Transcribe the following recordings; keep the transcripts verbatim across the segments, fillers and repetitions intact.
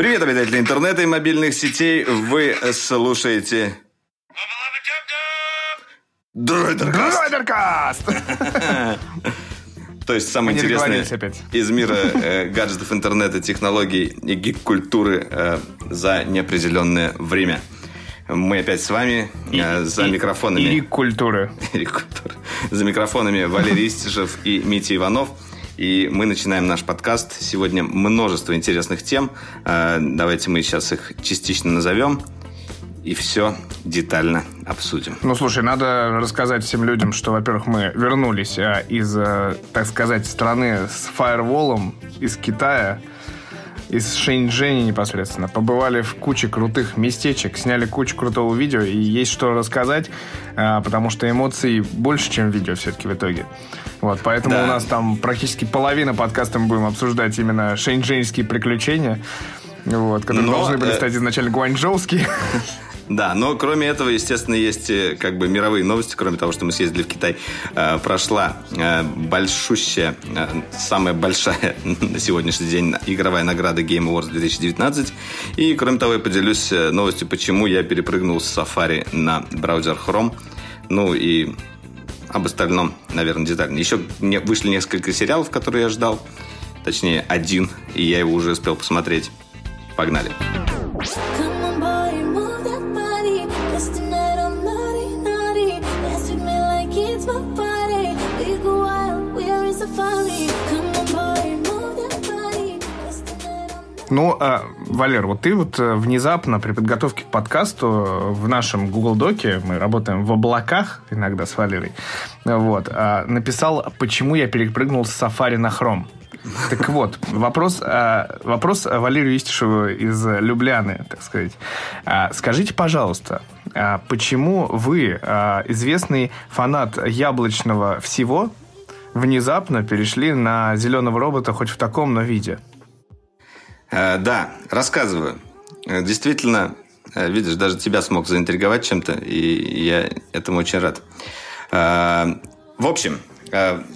Привет, обитатели интернета и мобильных сетей. Вы слушаете... Droidercast! То есть самое интересное из мира э, гаджетов, интернета, технологий и гик-культуры э, за неопределенное время. Мы опять с вами э, и, за и, микрофонами. И гик-культуры. За микрофонами Валерий Ситижев и Митя Иванов. И мы начинаем наш подкаст. Сегодня множество интересных тем. Э, давайте мы сейчас их частично назовем. И все детально обсудим. Ну, слушай, надо рассказать всем людям, что, во-первых, мы вернулись из, так сказать, страны с фаерволом, из Китая, из Шэньчжэня непосредственно. Побывали в куче крутых местечек, сняли кучу крутого видео, и есть что рассказать, потому что эмоций больше, чем видео все-таки в итоге. Вот, поэтому да. У нас там практически половина подкаста мы будем обсуждать именно шэньчжэньские приключения, вот, которые Но, должны были э... стать изначально гуанчжоуские. Да, но кроме этого, естественно, есть как бы мировые новости, кроме того, что мы съездили в Китай. Э, прошла э, большущая, э, самая большая на сегодняшний день игровая награда Game Awards две тысячи девятнадцать. И, кроме того, я поделюсь новостью, почему я перепрыгнул с Safari на браузер Chrome. Ну и об остальном, наверное, детально. Еще вышли несколько сериалов, которые я ждал. Точнее, один, и я его уже успел посмотреть. Погнали. Ну, Валер, вот ты вот внезапно при подготовке к подкасту в нашем Google Доке, мы работаем в облаках иногда с Валерой, вот, написал, почему я перепрыгнул с Safari на Chrome. Так вот, вопрос, вопрос Валерию Истишеву из Любляны, так сказать. Скажите, пожалуйста, почему вы, известный фанат яблочного всего, внезапно перешли на зеленого робота хоть в таком, но виде? Да, рассказываю. Действительно, видишь, даже тебя смог заинтриговать чем-то, и я этому очень рад. В общем...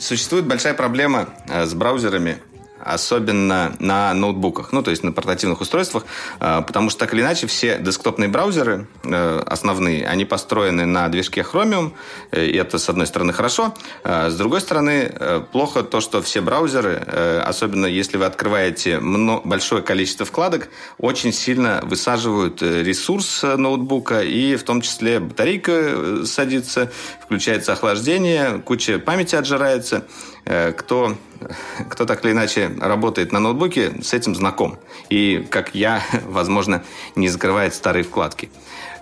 Существует большая проблема с браузерами, особенно на ноутбуках, ну, то есть на портативных устройствах, потому что так или иначе все десктопные браузеры основные, они построены на движке Chromium, и это, с одной стороны, хорошо, с другой стороны, плохо то, что все браузеры, особенно если вы открываете большое количество вкладок, очень сильно высаживают ресурс ноутбука, и в том числе батарейка садится, включается охлаждение, куча памяти отжирается. Кто, кто так или иначе работает на ноутбуке, с этим знаком. И, как я, возможно, не закрывает старые вкладки.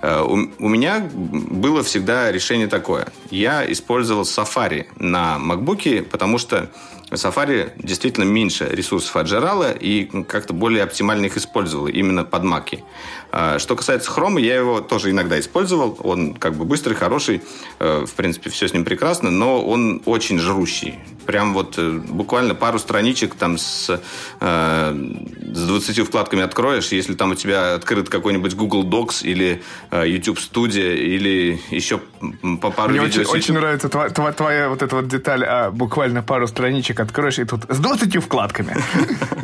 У меня было всегда решение такое. Я использовал Safari на MacBook, потому что Safari действительно меньше ресурсов отжирала и как-то более оптимально их использовала именно под Mac. Что касается Chrome, я его тоже иногда использовал. Он как бы быстрый, хороший, в принципе, все с ним прекрасно, но он очень жрущий. Прям вот буквально пару страничек там с, э, с двадцатью вкладками откроешь, если там у тебя открыт какой-нибудь Google Docs или э, YouTube Studio или еще по пару Мне видео. Мне очень, очень нравится тва- тва- твоя вот эта вот деталь, а буквально пару страничек откроешь и тут с двадцатью вкладками.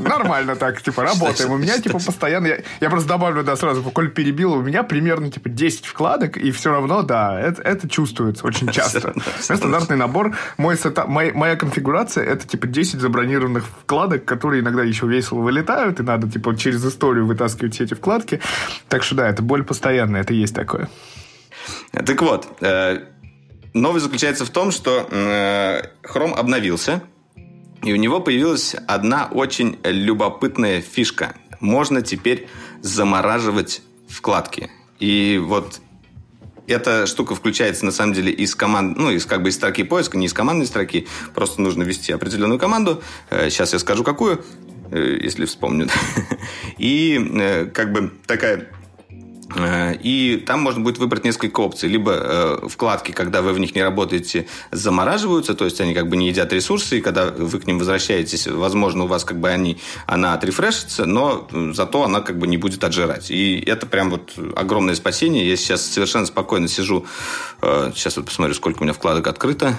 Нормально так, типа, работаем. У меня, типа, постоянно... Я просто добавлю, да, сразу, коль перебил, у меня примерно, типа, десять вкладок, и все равно, да, это чувствуется очень часто. Стандартный набор. Мой сетап, моя конфигурация — это, типа, десять забронированных вкладок, которые иногда еще весело вылетают, и надо, типа, через историю вытаскивать все эти вкладки. Так что, да, это боль постоянная, это и есть такое. Так вот, новость заключается в том, что Chrome обновился, и у него появилась одна очень любопытная фишка. Можно теперь замораживать вкладки. И вот эта штука включается, на самом деле, из команд... Ну, из как бы из строки поиска, не из командной строки. Просто нужно ввести определенную команду. Сейчас я скажу, какую, если вспомню. И как бы такая... И там можно будет выбрать несколько опций. Либо э, вкладки, когда вы в них не работаете, замораживаются, то есть они как бы не едят ресурсы, и когда вы к ним возвращаетесь, возможно, у вас как бы они, она отрефрешится, но зато она как бы не будет отжирать. И это прям вот огромное спасение. Я сейчас совершенно спокойно сижу. Э, сейчас вот посмотрю, сколько у меня вкладок открыто.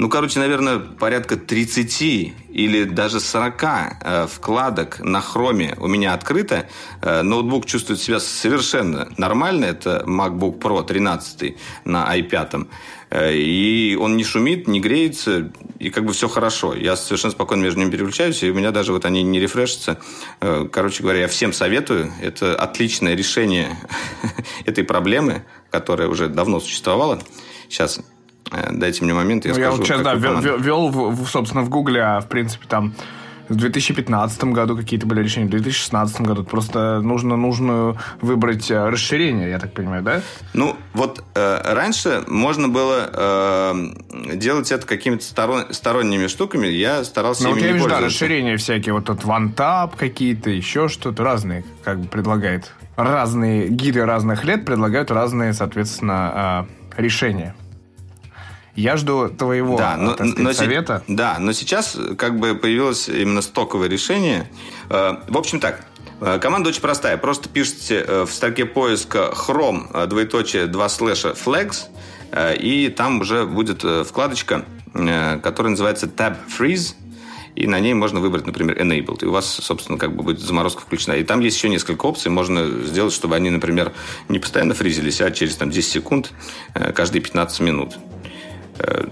ну, короче, наверное, порядка тридцати или даже сорока э, вкладок на хроме у меня открыто. Э, ноутбук чувствует себя совершенно нормально. Это MacBook Pro тринадцать на ай пять. Э, и он не шумит, не греется, и как бы все хорошо. Я совершенно спокойно между ними переключаюсь, и у меня даже вот они не рефрешатся. Э, короче говоря, я всем советую. Это отличное решение этой проблемы, которая уже давно существовала. Сейчас... Дайте мне момент, я ну, скажу. Я вот сейчас, да, вел, вел в, собственно, в Гугле, а в принципе там в две тысячи пятнадцатом году какие-то были решения, в две тысячи шестнадцатом году. Просто нужно нужную выбрать расширение, я так понимаю, да? Ну, вот э, раньше можно было э, делать это какими-то сторон, сторонними штуками, я старался ну, ими вот я не вижу, пользоваться. Ну, вот я вижу, да, расширения всякие, вот этот OneTap какие-то, еще что-то, разные как бы предлагает. Разные гиды разных лет предлагают разные, соответственно, э, решения. Я жду твоего да, но, сказать, но, совета. Да, но сейчас как бы появилось именно стоковое решение. В общем так, команда очень простая. Просто пишите в строке поиска Chrome, двоеточие, два слэша, Flex, и там уже будет вкладочка, которая называется Tab Freeze, и на ней можно выбрать, например, Enabled. И у вас, собственно, как бы будет заморозка включена. И там есть еще несколько опций. Можно сделать, чтобы они, например, не постоянно фризились, а через там, десять секунд каждые пятнадцать минут.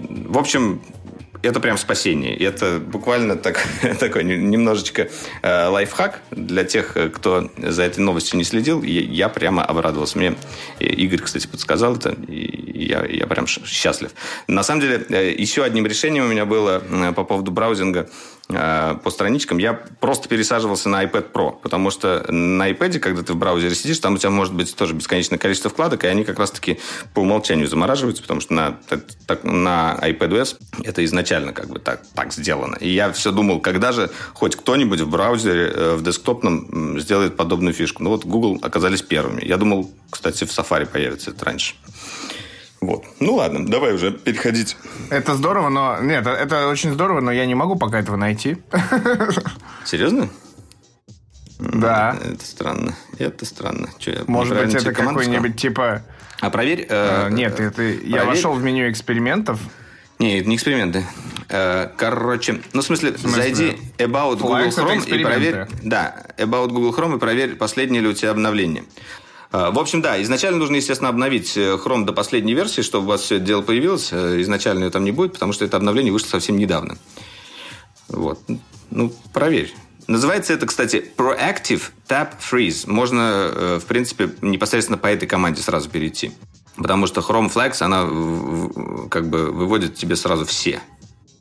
В общем, это прям спасение. Это буквально так, такой немножечко э, лайфхак для тех, кто за этой новостью не следил. Я, я прямо обрадовался. Мне Игорь, кстати, подсказал это, и я, я прям счастлив. На самом деле, э, еще одним решением у меня было э, по поводу браузинга э, по страничкам. Я просто пересаживался на iPad Pro, потому что на iPad, когда ты в браузере сидишь, там у тебя может быть тоже бесконечное количество вкладок, и они как раз-таки по умолчанию замораживаются, потому что на, так, на iPadOS это изначально как бы так, так сделано. И я все думал, когда же хоть кто-нибудь в браузере, в десктопном сделает подобную фишку. Ну вот Google оказались первыми. Я думал, кстати, в Safari появится это раньше. Вот. Ну ладно, давай уже переходить. Это здорово, но... Нет, это очень здорово, но я не могу пока этого найти. Серьезно? Да. Это странно. Это странно. Че, я Может быть, это какой-нибудь типа... А проверь... Э, нет, это... проверь. Я вошел в меню экспериментов... Нет, это не эксперименты. Короче, ну, в смысле, в смысле? зайди About Google Chrome и проверь... Да, About Google Chrome и проверь, последнее ли у тебя обновление. В общем, да, изначально нужно, естественно, обновить Chrome до последней версии, чтобы у вас все это дело появилось. Изначально ее там не будет, потому что это обновление вышло совсем недавно. Вот. Ну, проверь. Называется это, кстати, Proactive Tap Freeze. Можно, в принципе, непосредственно по этой команде сразу перейти. Потому что Chrome Flex, она как бы выводит тебе сразу все.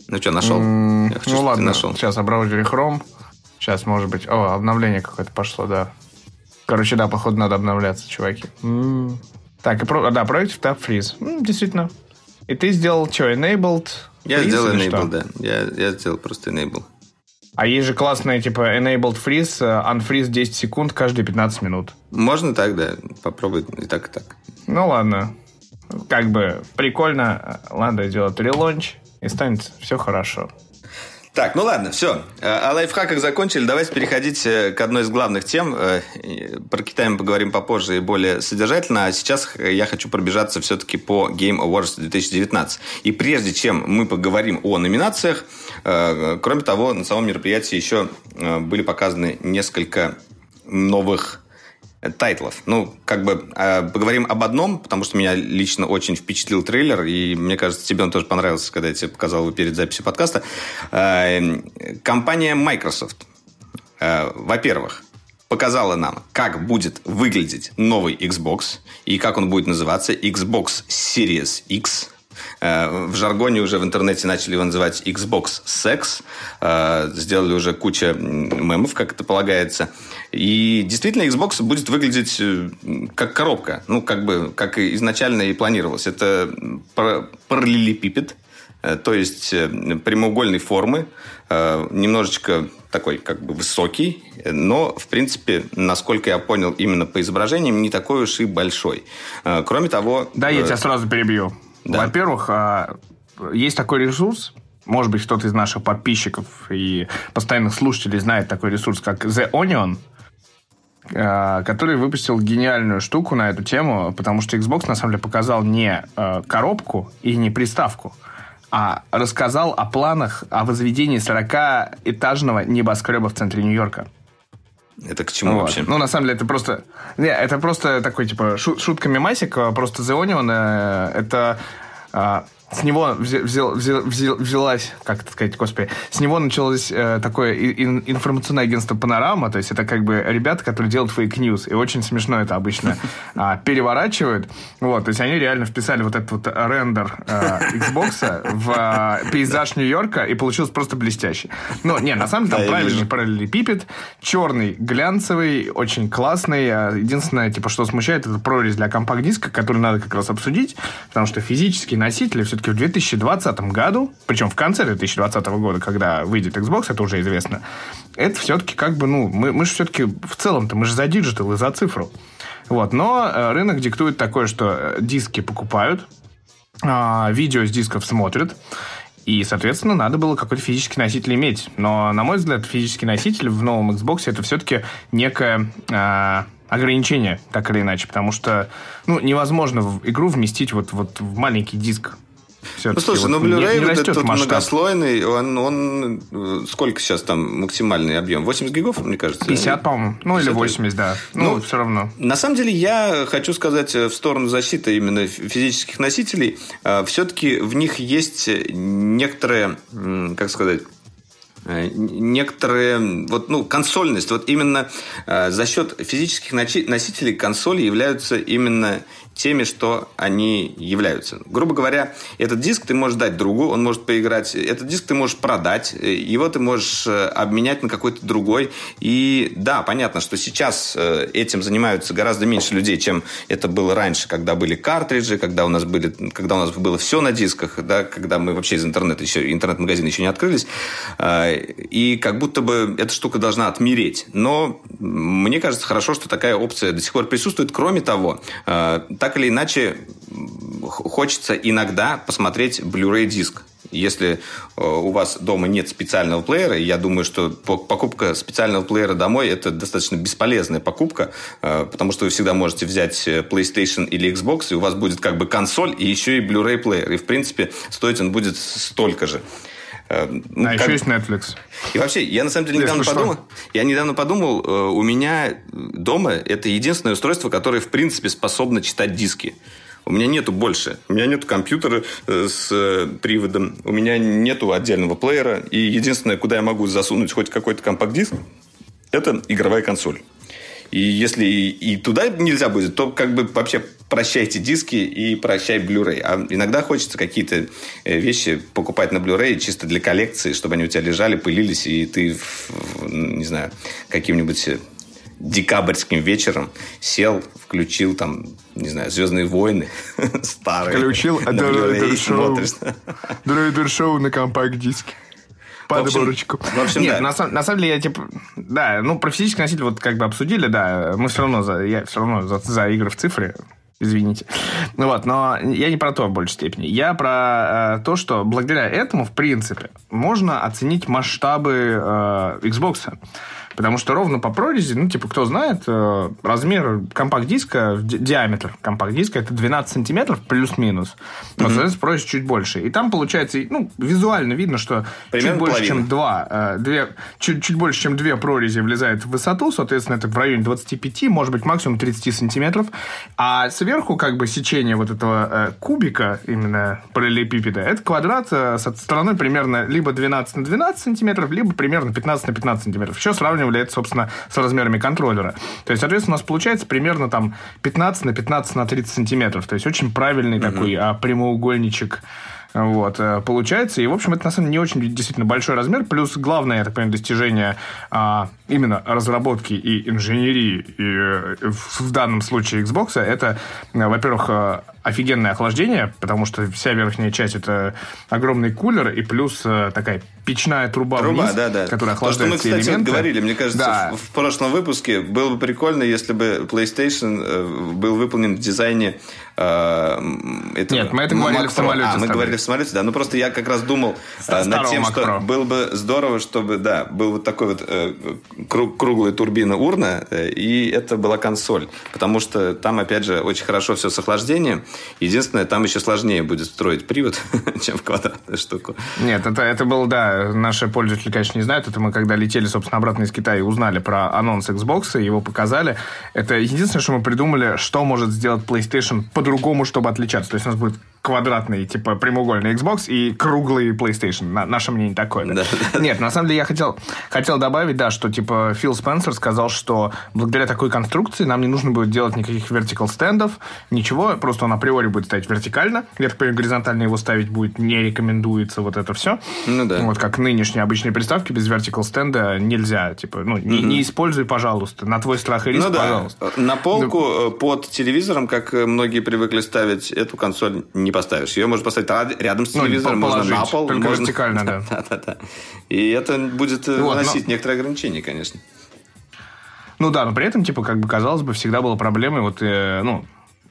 Ну что, нашел? Mm, Я хочу, ну ладно, нашел. Сейчас обработали Chrome. Сейчас, может быть... О, обновление какое-то пошло, да. Короче, да, походу, надо обновляться, чуваки. Mm. Так, и про... да, Proactive Tap Freeze. Mm, действительно. И ты сделал что, Enabled? Я freeze, сделал Enabled, что? да. Я, я сделал просто Enabled. А есть же классные, типа, Enabled Freeze, Unfreeze десять секунд каждые пятнадцать минут. Можно так, да. Попробуй и так, и так. Ну, ладно. Как бы прикольно. Ладно, делать релонч, и станет все хорошо. Так, ну ладно, все. О лайфхаках закончили. Давайте переходить к одной из главных тем. Про Китай мы поговорим попозже и более содержательно. А сейчас я хочу пробежаться все-таки по Game Awards две тысячи девятнадцать. И прежде чем мы поговорим о номинациях, кроме того, на самом мероприятии еще были показаны несколько новых тайтлов. Ну, как бы э, поговорим об одном, потому что меня лично очень впечатлил трейлер, и мне кажется, тебе он тоже понравился, когда я тебе показал его перед записью подкаста. Э, компания Microsoft, э, во-первых, показала нам, как будет выглядеть новый Xbox и как он будет называться Xbox Series X. В жаргоне уже в интернете начали его называть Xbox Sex. Сделали уже куча мемов, как это полагается. И действительно, Xbox будет выглядеть как коробка. Ну, как бы, как изначально и планировалось. Это параллелепипед, то есть прямоугольной формы. Немножечко такой, как бы, высокий. Но, в принципе, насколько я понял, именно по изображениям, не такой уж и большой. Кроме того... Да, я тебя сразу перебью. Да. Во-первых, есть такой ресурс, может быть, кто-то из наших подписчиков и постоянных слушателей знает такой ресурс, как The Onion, который выпустил гениальную штуку на эту тему, потому что Xbox, на самом деле, показал не коробку и не приставку, а рассказал о планах о возведении сорокаэтажного небоскреба в центре Нью-Йорка. Это к чему вот. Вообще? Ну, на самом деле, это просто... Не, это просто такой, типа, шу- шутка-мемасик. Просто The Onion, это... А, с него взя- взя- взя- взя- взялась... Как это сказать, господи? С него началось э, такое ин- информационное агентство «Панорама». То есть, это как бы ребята, которые делают фейк-ньюс. И очень смешно это обычно переворачивают. То есть, они реально вписали вот этот вот рендер Xbox в пейзаж Нью-Йорка. И получилось просто блестяще. Ну, не, на самом деле, там правильный параллелепипед. Черный, глянцевый, очень классный. Единственное, типа, что смущает, это прорезь для компакт-диска, которую надо как раз обсудить. Потому что физические носители... Все-таки в две тысячи двадцатом году, причем в конце две тысячи двадцатого года, когда выйдет Xbox, это уже известно, это все-таки как бы, ну, мы, мы же все-таки в целом-то, мы же за диджитал и за цифру. Вот, но рынок диктует такое, что диски покупают, видео с дисков смотрят, и, соответственно, надо было какой-то физический носитель иметь. Но, на мой взгляд, физический носитель в новом Xbox это все-таки некое... ограничение, так или иначе, потому что, ну, невозможно в игру вместить вот, вот в маленький диск. Все-таки. Ну, слушай, вот ну, Blu-ray вот этот многослойный, он, он... Сколько сейчас там максимальный объем? восемьдесят гигов, мне кажется? пятьдесят, по-моему. Ну, пятьдесят или восемьдесят, да. Ну, ну, все равно. На самом деле, я хочу сказать в сторону защиты именно физических носителей. Все-таки в них есть некоторые, как сказать... некоторые, вот, ну, консольность. Вот именно э, за счет физических носителей консоли являются именно теми, что они являются. Грубо говоря, этот диск ты можешь дать другу, он может поиграть. Этот диск ты можешь продать, его ты можешь обменять на какой-то другой. И да, понятно, что сейчас этим занимаются гораздо меньше людей, чем это было раньше, когда были картриджи, когда у нас, были, когда у нас было все на дисках, да, когда мы вообще из интернета еще, интернет-магазины еще не открылись. И как будто бы эта штука должна отмереть. Но мне кажется, хорошо, что такая опция до сих пор присутствует. Кроме того, так Так или иначе, хочется иногда посмотреть Blu-ray диск. Если у вас дома нет специального плеера, я думаю, что покупка специального плеера домой – это достаточно бесполезная покупка, потому что вы всегда можете взять PlayStation или Xbox, и у вас будет как бы консоль и еще и Blu-ray плеер. И, в принципе, стоить он будет столько же. А ну, еще как... есть Netflix. И вообще, я на самом деле недавно подумал, я недавно подумал, у меня дома это единственное устройство, которое в принципе способно читать диски. У меня нету больше. У меня нету компьютера с приводом, у меня нету отдельного плеера. И единственное, куда я могу засунуть хоть какой-то компакт-диск, это игровая консоль. И если и туда нельзя будет, то как бы вообще прощайте диски и прощай Blu-ray. А иногда хочется какие-то вещи покупать на Blu-ray чисто для коллекции, чтобы они у тебя лежали, пылились, и ты, не знаю, каким-нибудь декабрьским вечером сел, включил там, не знаю, «Звездные войны» старые. Включил Дроидер-шоу на компакт-диске. Подборочку. В общем, нет, да. на, на самом деле я типа... Да, ну, про физический носитель вот как бы обсудили, да. Мы все равно за... Я все равно за, за игры в цифре. Извините. Ну вот, но я не про то в большей степени. Я про э, то, что благодаря этому, в принципе, можно оценить масштабы э, Xbox. Потому что ровно по прорези, ну, типа, кто знает, э, размер компакт-диска, ди- диаметр компакт-диска, это двенадцать сантиметров плюс-минус. Но, mm-hmm. соответственно, прорезь чуть больше. И там, получается, ну, визуально видно, что примерно чуть больше, половина. Чем два, э, две, чуть, чуть больше, чем две прорези влезает в высоту. Соответственно, это в районе двадцати пяти, может быть, максимум тридцати сантиметров. А сверху, как бы, сечение вот этого э, кубика, именно параллелепипеда, это квадрат э, со стороны примерно либо двенадцать на двенадцать сантиметров, либо примерно пятнадцать на пятнадцать сантиметров. Еще сравниваем является, собственно, с размерами контроллера. То есть, соответственно, у нас получается примерно там пятнадцать на пятнадцать на тридцать сантиметров. То есть, очень правильный mm-hmm. такой а, прямоугольничек вот, получается. И, в общем, это, на самом деле, не очень действительно большой размер. Плюс главное, я так понимаю, достижение а, именно разработки и инженерии и, в данном случае Xbox, это, во-первых, офигенное охлаждение, потому что вся верхняя часть это огромный кулер и плюс такая печная труба, труба вниз, да, да. которая охлаждает элементы. То, что мы, кстати, вот говорили, мне кажется, да. в прошлом выпуске было бы прикольно, если бы PlayStation был выполнен в дизайне Это... Нет, мы это говорили Mac в самолете. А, мы говорили в самолете, да. Ну, просто я как раз думал Со над тем, Mac что Pro. Было бы здорово, чтобы, да, был вот такой вот э, круглая турбина урна, э, и это была консоль. Потому что там, опять же, очень хорошо все с охлаждением. Единственное, там еще сложнее будет строить привод, чем в квадратную штуку. Нет, это, это было, да, наши пользователи, конечно, не знают. Это мы, когда летели, собственно, обратно из Китая, узнали про анонс Xbox, его показали. Это единственное, что мы придумали, что может сделать PlayStation по-другому, чтобы отличаться. То есть у нас будет квадратный, типа, прямоугольный Xbox и круглый PlayStation. На, наше мнение такое. Да? Да. Нет, на самом деле я хотел, хотел добавить, да, что, типа, Фил Спенсер сказал, что благодаря такой конструкции нам не нужно будет делать никаких вертикал-стендов, ничего, просто он априори будет стоять вертикально. Я так понимаю, горизонтально его ставить будет не рекомендуется, вот это все. Ну да. Вот как нынешние обычные приставки без вертикал-стенда нельзя, типа, ну, mm-hmm. не, не используй, пожалуйста, на твой страх и риск, ну, да. пожалуйста. На полку ну... под телевизором, как многие привыкли ставить, эту консоль не поставишь. Ее можно поставить рядом с телевизором, ну, можно на пол. Только можно... вертикально, да. Да, да, да. И это будет вот, наносить но... некоторые ограничения, конечно. Ну да, но при этом, типа, как бы, казалось бы, всегда была проблема. Вот, э, ну,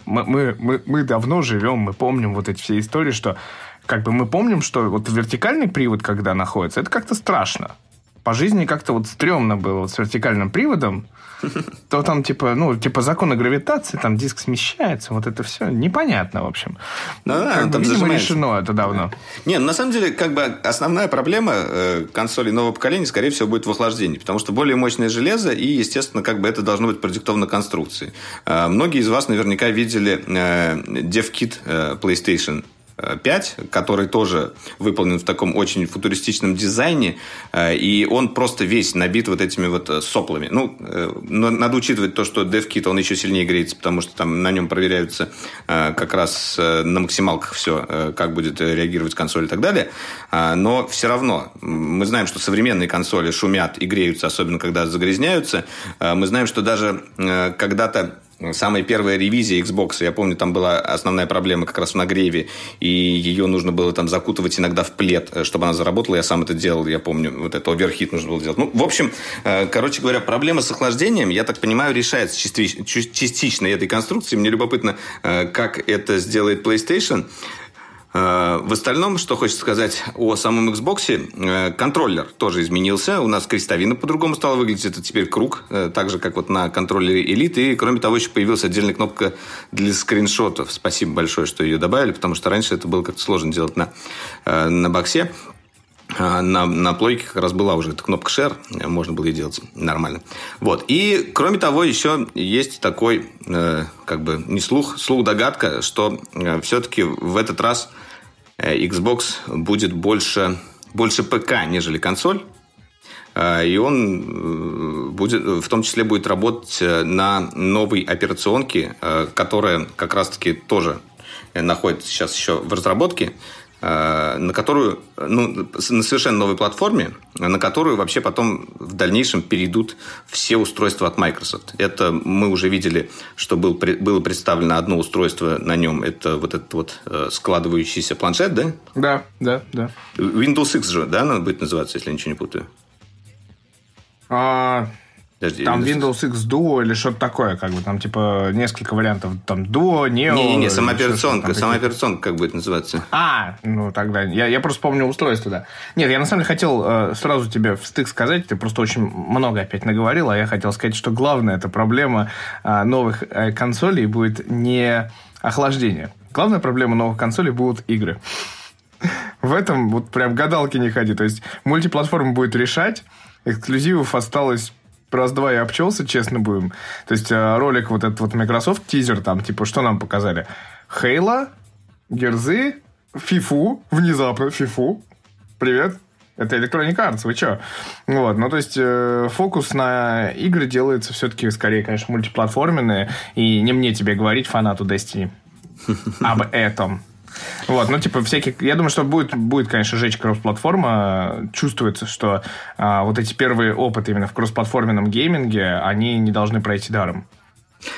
мы, мы, мы, мы давно живем, мы помним вот эти все истории, что, как бы, мы помним, что вот вертикальный привод, когда находится, это как-то страшно. По жизни как-то вот стрёмно было вот с вертикальным приводом. То там, типа, ну, типа, законы гравитации, там диск смещается, вот это все непонятно, в общем. Ну, да, как там бы, видимо, решено это давно. Не, ну, на самом деле, как бы, основная проблема э, консолей нового поколения, скорее всего, будет в охлаждении, потому что более мощное железо, и, естественно, как бы это должно быть продиктовано конструкцией. Э, многие из вас наверняка видели э, DevKit э, PlayStation пять, который тоже выполнен в таком очень футуристичном дизайне, и он просто весь набит вот этими вот соплами. Ну, надо учитывать то, что DevKit, он еще сильнее греется, потому что там на нем проверяются как раз на максималках все, как будет реагировать консоль и так далее. Но все равно мы знаем, что современные консоли шумят и греются, особенно когда загрязняются. Мы знаем, что даже когда-то самая первая ревизия Xbox, я помню, там была основная проблема как раз в нагреве, и ее нужно было там закутывать иногда в плед, чтобы она заработала. Я сам это делал, я помню, вот это оверхит нужно было делать. Ну, в общем, короче говоря, проблема с охлаждением, я так понимаю, решается частично, частично этой конструкцией. Мне любопытно, как это сделает PlayStation. В остальном, что хочется сказать о самом Xbox, контроллер тоже изменился. У нас крестовина по-другому стала выглядеть. Это теперь круг, так же, как вот на контроллере Elite. И, кроме того, еще появилась отдельная кнопка для скриншотов. Спасибо большое, что ее добавили, потому что раньше это было как-то сложно делать на, на боксе. На, на плойке как раз была уже эта кнопка Share. Можно было ее делать нормально. Вот. И, кроме того, еще есть такой, э, как бы, не слух, слух-догадка, что э, все-таки в этот раз э, Xbox будет больше, больше ПК, нежели консоль. Э, и он э, будет, в том числе будет работать на новой операционке, э, которая как раз-таки тоже находится сейчас еще в разработке, на которую, ну, на совершенно новой платформе, на которую вообще потом в дальнейшем перейдут все устройства от Microsoft. Это мы уже видели, что был, было представлено одно устройство, на нем это вот этот вот складывающийся планшет, да? Да, да, да. Windows X же, да, надо будет называться, если я ничего не путаю. А... Подожди, там Windows X Duo или что-то такое, как бы, там, типа, несколько вариантов, там, Duo, Neo... Не-не-не, сама операционка, сама операционка, как будет называться. А, ну, тогда, я, я просто помню устройство, да. Нет, я, на самом деле, хотел э, сразу тебе встык сказать, ты просто очень много опять наговорил, а я хотел сказать, что главная эта проблема э, новых э, консолей будет не охлаждение. Главная проблема новых консолей будут игры. В этом вот прям гадалки не ходи, то есть мультиплатформа будет решать, эксклюзивов осталось... раз-два и обчелся, честно будем. То есть, ролик вот этот вот Microsoft, тизер там, типа, что нам показали? Хейла, Герзы, Фифу, внезапно Фифу. Привет. Это Electronic Arts, вы чё? Вот, ну, то есть, э, фокус на игры делается все-таки, скорее, конечно, мультиплатформенные. И не мне тебе говорить, фанату Destiny, об этом. Вот, ну, типа, всякие... Я думаю, что будет, будет конечно, жечь кросс-платформа. Чувствуется, что а, вот эти первые опыты именно в кросс-платформенном гейминге, они не должны пройти даром.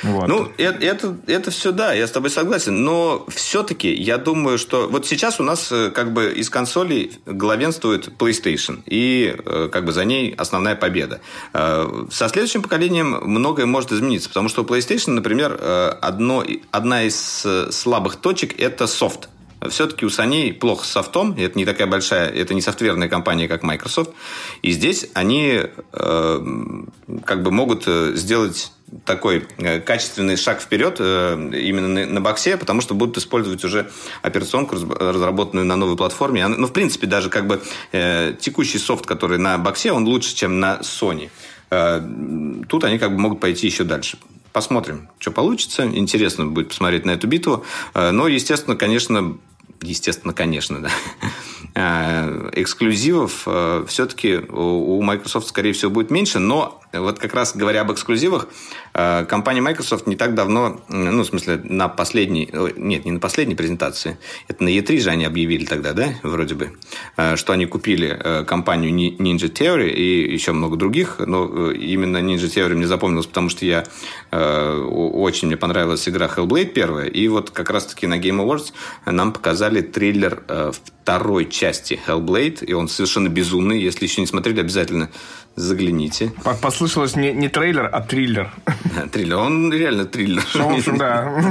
Вот. Ну, это, это, это все да, я с тобой согласен. Но все-таки я думаю, что вот сейчас у нас как бы из консолей главенствует PlayStation, и как бы за ней основная победа. Со следующим поколением многое может измениться, потому что у PlayStation, например, одно, одна из слабых точек – это софт. Все-таки у Sony плохо с софтом. Это не такая большая, это не софтверная компания, как Microsoft. И здесь они э, как бы могут сделать такой качественный шаг вперед э, именно на, на боксе, потому что будут использовать уже операционку, разработанную на новой платформе. Ну, в принципе, даже как бы э, текущий софт, который на боксе, он лучше, чем на Sony. Э, тут они как бы могут пойти еще дальше. Посмотрим, что получится. Интересно будет посмотреть на эту битву. Но, естественно, конечно... Естественно, конечно, да. Эксклюзивов все-таки у Microsoft, скорее всего, будет меньше. Но вот как раз говоря об эксклюзивах, компания Microsoft не так давно... Ну, в смысле, на последней... Нет, не на последней презентации. Это на и три же они объявили тогда, да? Вроде бы. Что они купили компанию Ninja Theory и еще много других. Но именно Ninja Theory мне запомнилось, потому что я... Очень мне понравилась игра Hellblade первая. И вот как раз-таки на Game Awards нам показали трейлер э, второй части Hellblade, и он совершенно безумный. Если еще не смотрели, обязательно загляните. Послышалось не, не трейлер, а триллер. Да, триллер. Он реально триллер. Ну, в общем, да.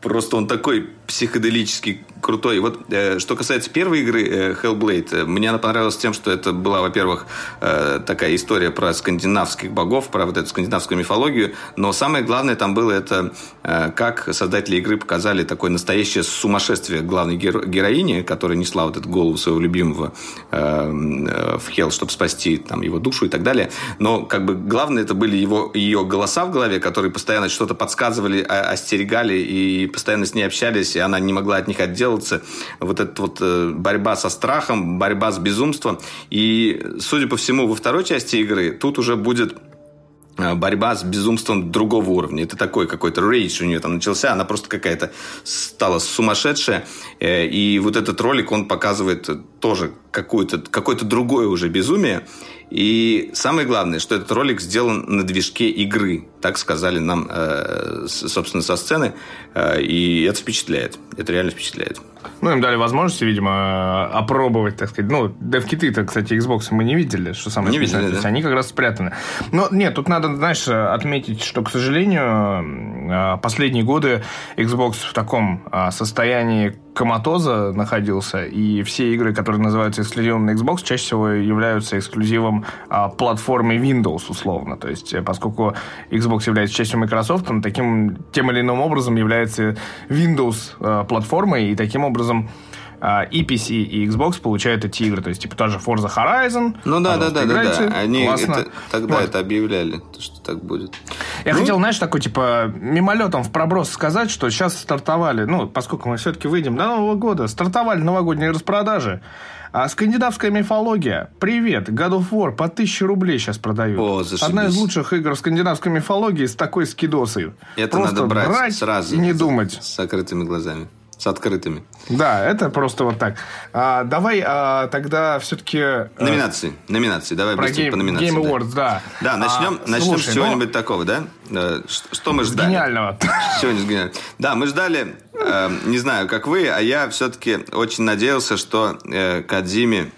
Просто он такой психоделический, крутой. Вот э, что касается первой игры э, Hellblade, э, мне она понравилась тем, что это была, во-первых, э, такая история про скандинавских богов, про вот эту скандинавскую мифологию, но самое главное там было это, э, как создатели игры показали такое настоящее сумасшествие главной геро- героини, которая несла вот эту голову своего любимого э, э, в Хелл, чтобы спасти там его душу и так далее. Но как бы главное это были его, ее голоса в голове, которые постоянно что-то подсказывали, о- остерегали и постоянно с ней общались, и она не могла от них отделаться. Вот эта вот борьба со страхом, борьба с безумством. И, судя по всему, во второй части игры тут уже будет борьба с безумством другого уровня. Это такой какой-то рейдж у нее там начался. Она просто какая-то стала сумасшедшая. И вот этот ролик, он показывает тоже какое-то, какое-то другое уже безумие. И самое главное, что этот ролик сделан на движке игры. Так сказали нам, собственно, со сцены. И это впечатляет. Это реально впечатляет. Ну, им дали возможность, видимо, опробовать, так сказать. Ну, девкиты-то, кстати, Xbox мы не видели, что самое не видели, да? Они как раз спрятаны. Но нет, тут надо, знаешь, отметить, что, к сожалению, последние годы Xbox в таком состоянии коматоза находился, и все игры, которые называются эксклюзивом на Xbox, чаще всего являются эксклюзивом а, платформы Windows, условно. То есть, поскольку Xbox является частью Microsoft, он таким, тем или иным образом является Windows-платформой, и таким образом и пи си, и Xbox получают эти игры. То есть, типа, та же Forza Horizon. Ну, да, да, да, да. Они это, тогда вот это объявляли, что так будет. Я ну... хотел, знаешь, такой, типа, мимолетом в проброс сказать, что сейчас стартовали, ну, поскольку мы все-таки выйдем до Нового года, стартовали новогодние распродажи. А скандинавская мифология. Привет, God of War по тысяче рублей сейчас продают. О, одна из лучших игр скандинавской мифологии с такой скидосой. Это просто надо брать, брать сразу и не думать. С закрытыми глазами. С открытыми. Да, это просто вот так. А, давай а, тогда все-таки... Номинации. Номинации. Давай быстро гейм, по номинации. Game Awards, да. Да, да начнем, а, начнем слушай, с чего-нибудь но... такого, да? Что мы ждали? Гениального. Сегодня гениального. Да, мы ждали, э, не знаю, как вы, а я все-таки очень надеялся, что э, Кодзиме...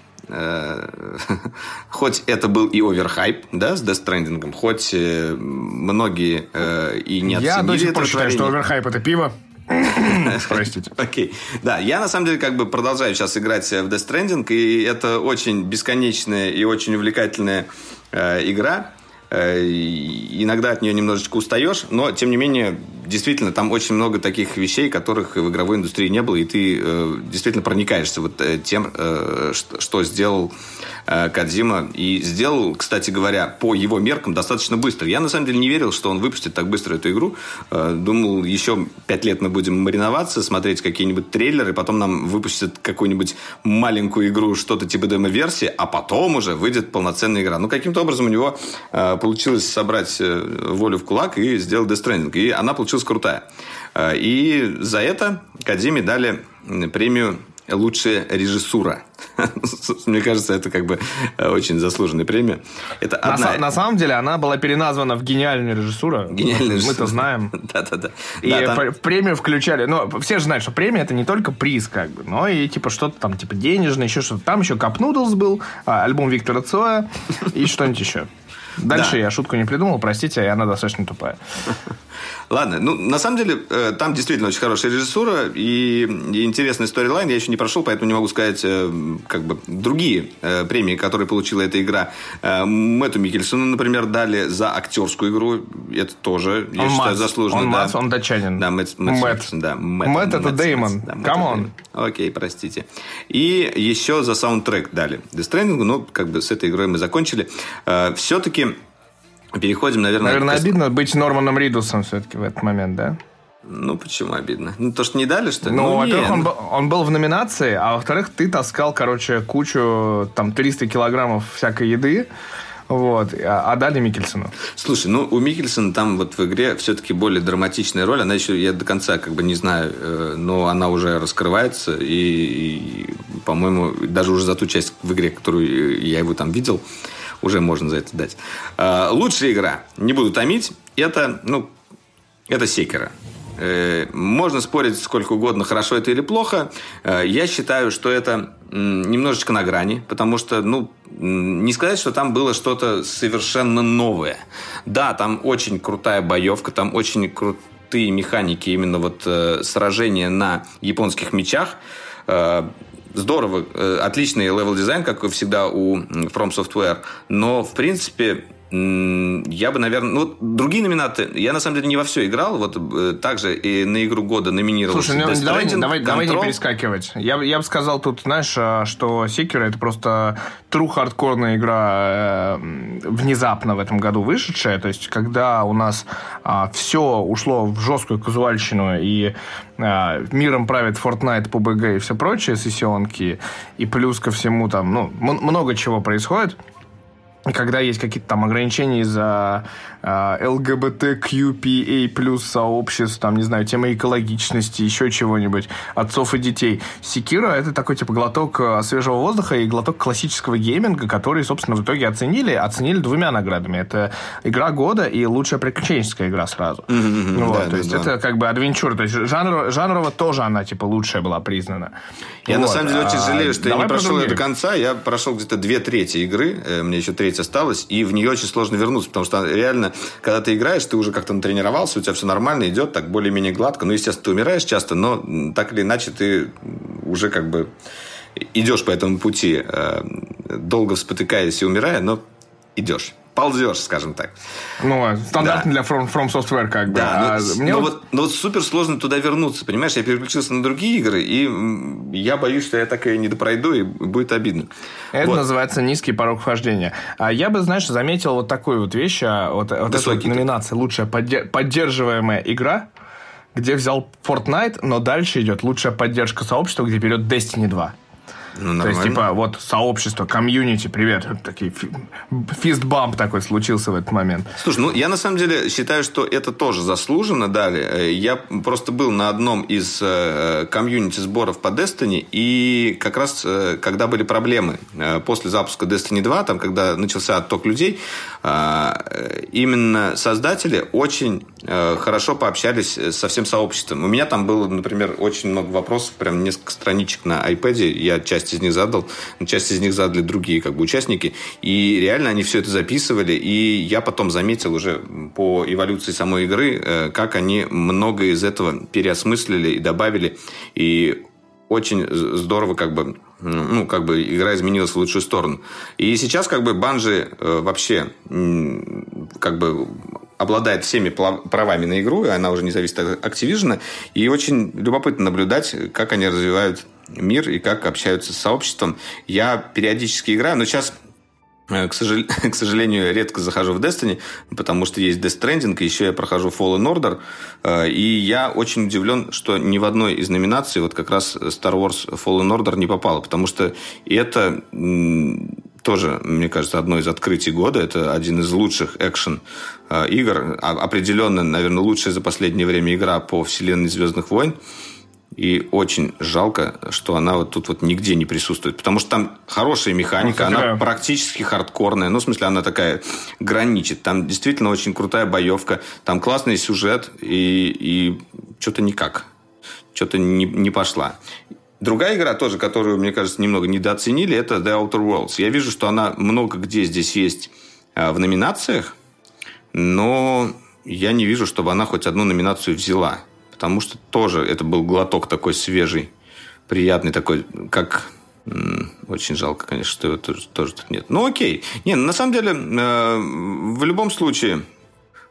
Хоть это был и оверхайп, да, с Death Stranding, хоть э, многие э, и не оценили это. Я до сих пор считаю, что оверхайп – это пиво. Простите. Окей. Да, я на самом деле как бы продолжаю сейчас играть в Death Stranding, и это очень бесконечная и очень увлекательная э, игра. Э, иногда от нее немножечко устаешь, но, тем не менее, действительно, там очень много таких вещей, которых в игровой индустрии не было, и ты э, действительно проникаешься вот э, тем, э, что, что сделал э, Кодзима. И сделал, кстати говоря, по его меркам достаточно быстро. Я, на самом деле, не верил, что он выпустит так быстро эту игру. Э, думал, еще пять лет мы будем мариноваться, смотреть какие-нибудь трейлеры, потом нам выпустят какую-нибудь маленькую игру, что-то типа демо-версии, а потом уже выйдет полноценная игра. Ну, каким-то образом у него... Э, получилось собрать волю в кулак и сделать Death Stranding. И она получилась крутая. И за это Кодзиме дали премию лучшая режиссура. Мне кажется, это как бы очень заслуженная премия. Это одна... на, на самом деле она была переназвана в гениальную режиссуру. Гениальную режиссуру. Мы-то знаем. Да-да-да. И да, там... премию включали. Ну, все же знают, что премия — это не только приз, как бы, но и типа что-то там, типа денежное, еще что-то. Там еще Cup Noodles был, альбом Виктора Цоя и что-нибудь еще. Дальше да. Я шутку не придумал, простите, и она достаточно тупая. Ладно, ну, на самом деле, там действительно очень хорошая режиссура и, и интересный сторилайн. Я еще не прошел, поэтому не могу сказать, как бы, другие премии, которые получила эта игра. Мэтту Миккельсону, например, дали за актерскую игру. Это тоже, я он считаю, Мэтт. заслуженно. Он да. Мэтт, он датчанин. Да, Мэтт. Мэтт, Мэтт. Да, Мэтт, Мэтт это Мэтт, Дэймон. Камон. Да, окей, простите. И еще за саундтрек дали Death Stranding. Ну, как бы, с этой игрой мы закончили. Все-таки... Переходим, наверное... Наверное, к... обидно быть Норманом Ридусом все-таки в этот момент, да? Ну, почему обидно? Ну, то, что не дали, что ли? Ну, ну во-первых, он, он был в номинации, а во-вторых, ты таскал, короче, кучу, там, триста килограммов всякой еды, вот, а, а дали Миккельсону. Слушай, ну, у Миккельсона там вот в игре все-таки более драматичная роль, она еще, я до конца как бы не знаю, но она уже раскрывается, и, и по-моему, даже уже за ту часть в игре, которую я его там видел, уже можно за это дать. Лучшая игра, не буду томить, это, ну, это Sekiro. Можно спорить сколько угодно, хорошо это или плохо. Я считаю, что это немножечко на грани, потому что, ну, не сказать, что там было что-то совершенно новое. Да, там очень крутая боевка, там очень крутые механики, именно вот сражения на японских мечах. Здорово, отличный левел-дизайн, как всегда у From Software, но, в принципе, я бы, наверное... Ну, вот другие номинаты, я, на самом деле, не во все играл, вот также и на игру года номинировался. Слушай, ну, давай, давай, давай не перескакивать. Я, я бы сказал тут, знаешь, что Sekiro — это просто true-хардкорная игра, э, внезапно в этом году вышедшая, то есть, когда у нас э, все ушло в жесткую казуальщину и... миром правит Fortnite, пи би джи и все прочее, сессионки, и плюс ко всему там, ну, м- много чего происходит. И когда есть какие-то там ограничения из-за э, эл гэ бэ тэ кью пи эй плюс сообществ, там, не знаю, темы экологичности, еще чего-нибудь, отцов и детей. Sekiro — это такой, типа, глоток свежего воздуха и глоток классического гейминга, который, собственно, в итоге оценили. Оценили двумя наградами. Это игра года и лучшая приключенческая игра сразу. Mm-hmm, вот, да, то да, есть да. Это как бы адвенчура. То есть жанр, жанрово тоже она, типа, лучшая была признана. Я, вот. на самом деле, очень жалею, что а, я не прошел ее до конца. Я прошел где-то две трети игры. Мне еще треть осталось, и в нее очень сложно вернуться, потому что реально, когда ты играешь, ты уже как-то натренировался, у тебя все нормально идет, так более-менее гладко. Ну, естественно, ты умираешь часто, но так или иначе ты уже как бы идешь по этому пути, долго спотыкаясь и умирая, но идешь. Ползешь, скажем так. Ну, стандартно да. для From, From Software как бы. Да, а но, но, вот... Вот, но вот супер сложно туда вернуться, понимаешь? Я переключился на другие игры, и я боюсь, что я так и не допройду, и будет обидно. Это вот. Называется низкий порог вхождения. А я бы, знаешь, заметил вот такую вот вещь, вот, вот эту вот номинацию «Лучшая поддер... поддерживаемая игра», где взял Fortnite, но дальше идет «Лучшая поддержка сообщества», где берет Destiny два. Ну, то есть, типа, вот сообщество, комьюнити, привет. Такие фистбамп такой случился в этот момент. Слушай, ну, я на самом деле считаю, что это тоже заслуженно дали. Я просто был на одном из э, комьюнити-сборов по Destiny, и как раз, э, когда были проблемы э, после запуска Destiny два, там, когда начался отток людей, э, именно создатели очень э, хорошо пообщались со всем сообществом. У меня там было, например, очень много вопросов, прям несколько страничек на iPad, я часть из них задал, часть из них задали другие как бы участники, и реально они все это записывали, и я потом заметил уже по эволюции самой игры, как они много из этого переосмыслили и добавили, и очень здорово как бы, ну, как бы игра изменилась в лучшую сторону. И сейчас как бы Bungie вообще как бы обладает всеми правами на игру, и она уже не зависит от Activision, и очень любопытно наблюдать, как они развивают мир и как общаются с сообществом. Я периодически играю, но сейчас, к сожалению, редко захожу в Destiny, потому что есть Death Stranding, и еще я прохожу Fallen Order, и я очень удивлен, что ни в одной из номинаций вот как раз Star Wars Fallen Order не попало, потому что это тоже, мне кажется, одно из открытий года. Это один из лучших экшен-игр, определенно, наверное, лучшая за последнее время игра по вселенной «Звездных войн». И очень жалко, что она вот тут вот нигде не присутствует. Потому что там хорошая механика, она практически хардкорная. Ну, в смысле, она такая граничит. Там действительно очень крутая боевка. Там классный сюжет. И, и что-то никак. Что-то не, не пошла. Другая игра тоже, которую, мне кажется, немного недооценили, это The Outer Worlds. Я вижу, что она много где здесь есть в номинациях. Но я не вижу, чтобы она хоть одну номинацию взяла. Потому что тоже это был глоток такой свежий, приятный такой, как... Очень жалко, конечно, что его тоже, тоже тут нет. Ну, окей. Не, на самом деле, э, в любом случае...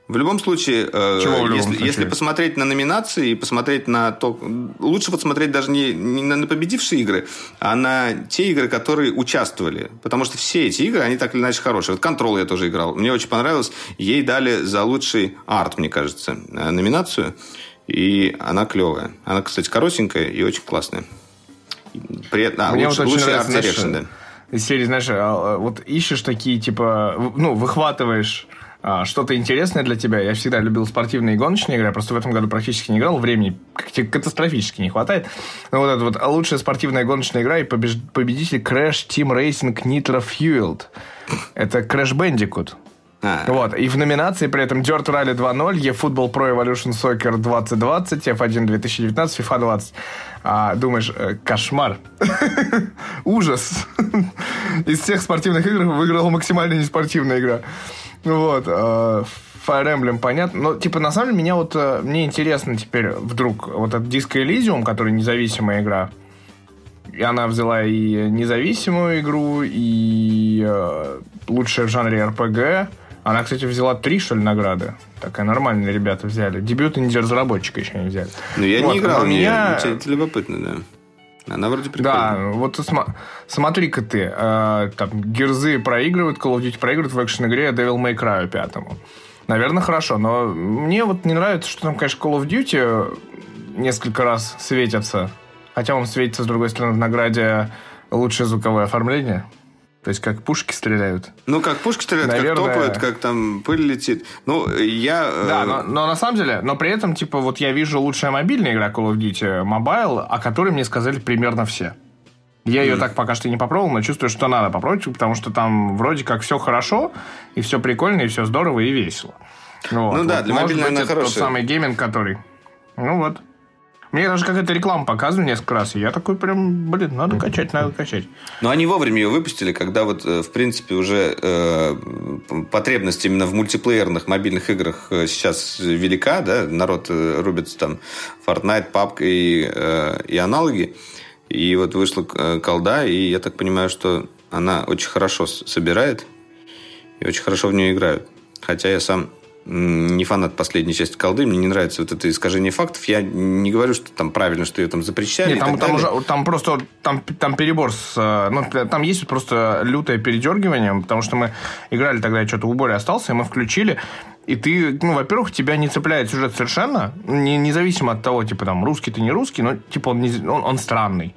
В любом случае, э, Чего в любом если, случае? Если посмотреть на номинации и посмотреть на то... Лучше посмотреть даже не, не на победившие игры, а на те игры, которые участвовали. Потому что все эти игры, они так или иначе хорошие. Вот «Контрол» я тоже играл. Мне очень понравилось. Ей дали за лучший арт, мне кажется, номинацию. И она клевая. Она, кстати, коротенькая и очень классная. Приятно. А, мне лучше, вот очень лучше арт дирекшн, да. Из серии, знаешь, вот ищешь такие, типа... Ну, выхватываешь... Что-то интересное для тебя. Я всегда любил спортивные и гоночные игры. Я просто в этом году практически не играл. Времени катастрофически не хватает. Но вот это вот лучшая спортивная гоночная игра и побеж... победитель Crash Team Racing Nitro Fueled. Это Crash Bandicoot. А-а-а. Вот. И в номинации при этом Dirt Rally два ноль, eFootball Pro Evolution Soccer двадцать двадцать, эф один две тысячи девятнадцать, FIFA двадцать. А, думаешь, кошмар. Ужас. Из всех спортивных игр выиграла максимально неспортивная игра. Вот, Fire Emblem, понятно. Но, типа, на самом деле, меня вот, мне интересно теперь вдруг вот этот Disco Elysium, который независимая игра, и она взяла и независимую игру, и э, лучшая в жанре эр пи джи. Она, кстати, взяла три, что ли, награды. Такая нормальная, ребята взяли. Дебют инди-разработчика еще не взяли. Ну, я вот, не играл, мне меня... это любопытно, да. Она вроде прикольная. Да, вот см- смотри-ка ты. Э, там, Герзы проигрывают, Call of Duty проигрывают в экшн-игре Devil May Cry пятому. Наверное, хорошо. Но мне вот не нравится, что там, конечно, Call of Duty несколько раз светятся. Хотя он светится, с другой стороны, в награде лучшее звуковое оформление. То есть, как пушки стреляют. Ну, как пушки стреляют, наверное... как топают, как там пыль летит. Ну, я... Да, но, но на самом деле... Но при этом, типа, вот я вижу лучшая мобильная игра Call of Duty Mobile, о которой мне сказали примерно все. Я mm. ее так пока что не попробовал, но чувствую, что надо попробовать, потому что там вроде как все хорошо, и все прикольно, и все здорово, и весело. Вот. Ну да, вот, для мобильной она хорошая. Тот самый гейминг, который... Ну вот. Мне даже какая-то реклама показывали несколько раз, и я такой прям, блин, надо качать, надо качать. Но они вовремя ее выпустили, когда вот, в принципе, уже э, потребность именно в мультиплеерных мобильных играх сейчас велика, да, народ рубится там Fortnite, пабг и, э, и аналоги, и вот вышла колда, и я так понимаю, что она очень хорошо собирает, и очень хорошо в нее играют, хотя я сам... не фанат последней части колды, мне не нравится вот это искажение фактов. Я не говорю, что там правильно, что ее там запрещали. Нет, там, там, уже, там просто там, там перебор с... Ну, там есть просто лютое передергивание, потому что мы играли тогда, что-то в уборе остался, и мы включили, и ты, ну, во-первых, тебя не цепляет сюжет совершенно, не, независимо от того, типа, там, русский ты не русский, но, типа, он, не, он, он странный.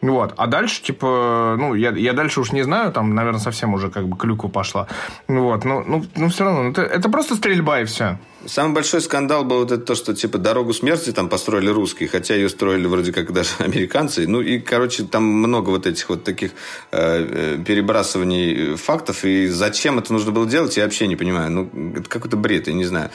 Вот. А дальше, типа, ну, я, я дальше уж не знаю, там, наверное, совсем уже как бы клюку пошла. Вот, ну, ну, ну все равно, ну, это, это просто стрельба и все. Самый большой скандал был вот это то, что, типа, дорогу смерти там построили русские, хотя ее строили вроде как даже американцы. Ну, и, короче, там много вот этих вот таких э, перебрасываний фактов, и зачем это нужно было делать, я вообще не понимаю. Ну, это какой-то бред, я не знаю.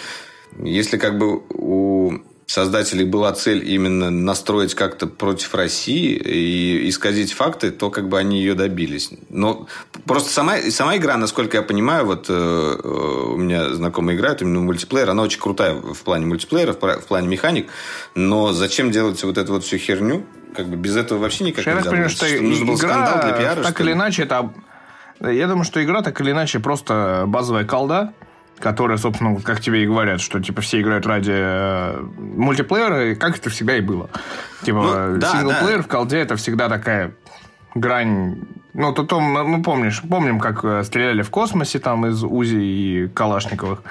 Если как бы у... создателей была цель именно настроить как-то против России и исказить факты, то как бы они ее добились. Но просто сама, сама игра, насколько я понимаю, вот э, у меня знакомые играют именно в мультиплеер, она очень крутая в плане мультиплеера, в, в плане механик, но зачем делать вот эту вот всю херню? Как бы без этого вообще никак я нельзя. Понимаю, что что нужен был скандал для пиара. Так или иначе, это... я думаю, что игра так или иначе просто базовая колда, которая, собственно, вот как тебе и говорят, что типа все играют ради э, мультиплеера, и как это всегда и было. Типа, ну, да, синглплеер да. В колде это всегда такая грань. Ну, то, то мы помнишь, помним, как стреляли в космосе там из УЗИ и Калашниковых.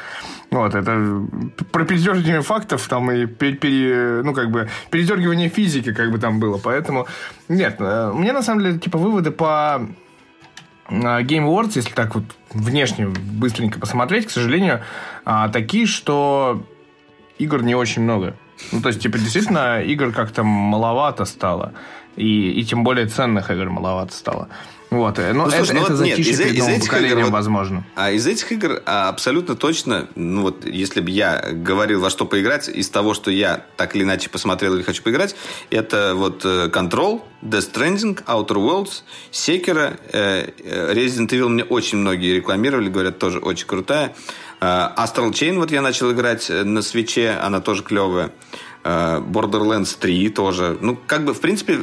Вот, это пропиздергивание фактов там и пере, пере, ну, как бы, передергивание физики, как бы там было. Поэтому. Нет, мне на самом деле, типа, выводы по. Game Awards, если так вот внешне быстренько посмотреть, к сожалению, такие, что игр не очень много. Ну, то есть, типа, действительно, игр как-то маловато стало. И, и тем более ценных игр маловато стало. Вот, ну, ну слушай, это, ну, это вот затишье перед новым поколением, вот, возможно. А из этих игр а, абсолютно точно, ну вот, если бы я говорил, во что поиграть, из того, что я так или иначе посмотрел или хочу поиграть, это вот Control, Death Stranding, Outer Worlds, Sekiro, Resident Evil мне очень многие рекламировали, говорят, тоже очень крутая. Astral Chain вот я начал играть на свитче, она тоже клевая. Borderlands три тоже. Ну, как бы, в принципе,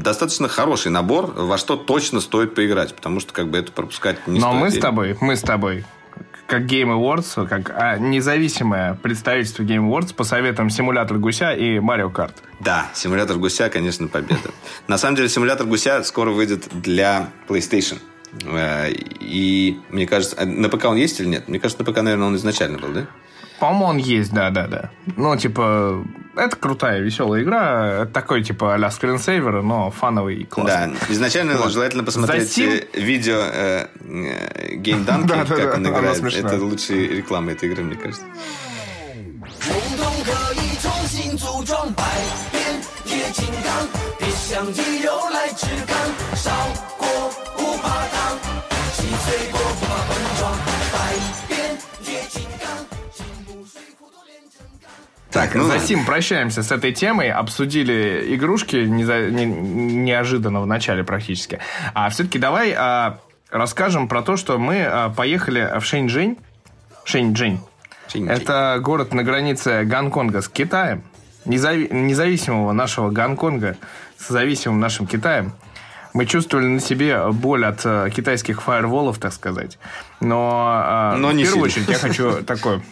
достаточно хороший набор, во что точно стоит поиграть, потому что, как бы, это пропускать не стоит. Но мы с тобой, мы с тобой, как Game Awards, как независимое представительство Game Awards, по советам Симулятор Гуся и Mario Kart. Да, Симулятор Гуся, конечно, победа. На самом деле, Симулятор Гуся скоро выйдет для PlayStation. И, мне кажется, на ПК он есть или нет? Мне кажется, на ПК, наверное, он изначально был, да? По-моему, он есть, да-да-да. Ну, типа, это крутая, веселая игра. Это такой, типа, а-ля скринсейвер, но фановый и классный. Да, изначально вот. Желательно посмотреть Steam... видео э, э, Game Dunk, как да, он да, играет. Это лучшая реклама этой игры, мне кажется. Так, ну, за сим прощаемся с этой темой. Обсудили игрушки не за, не, неожиданно в начале практически. А все-таки давай а, расскажем про то, что мы а, поехали в Шэньчжэнь. Шэньчжэнь. Шэньчжэнь. Это город на границе Гонконга с Китаем. Незави- независимого нашего Гонконга с зависимым нашим Китаем. Мы чувствовали на себе боль от а, китайских фаерволов, так сказать. Но, а, Но в не первую сильно. очередь я хочу такое...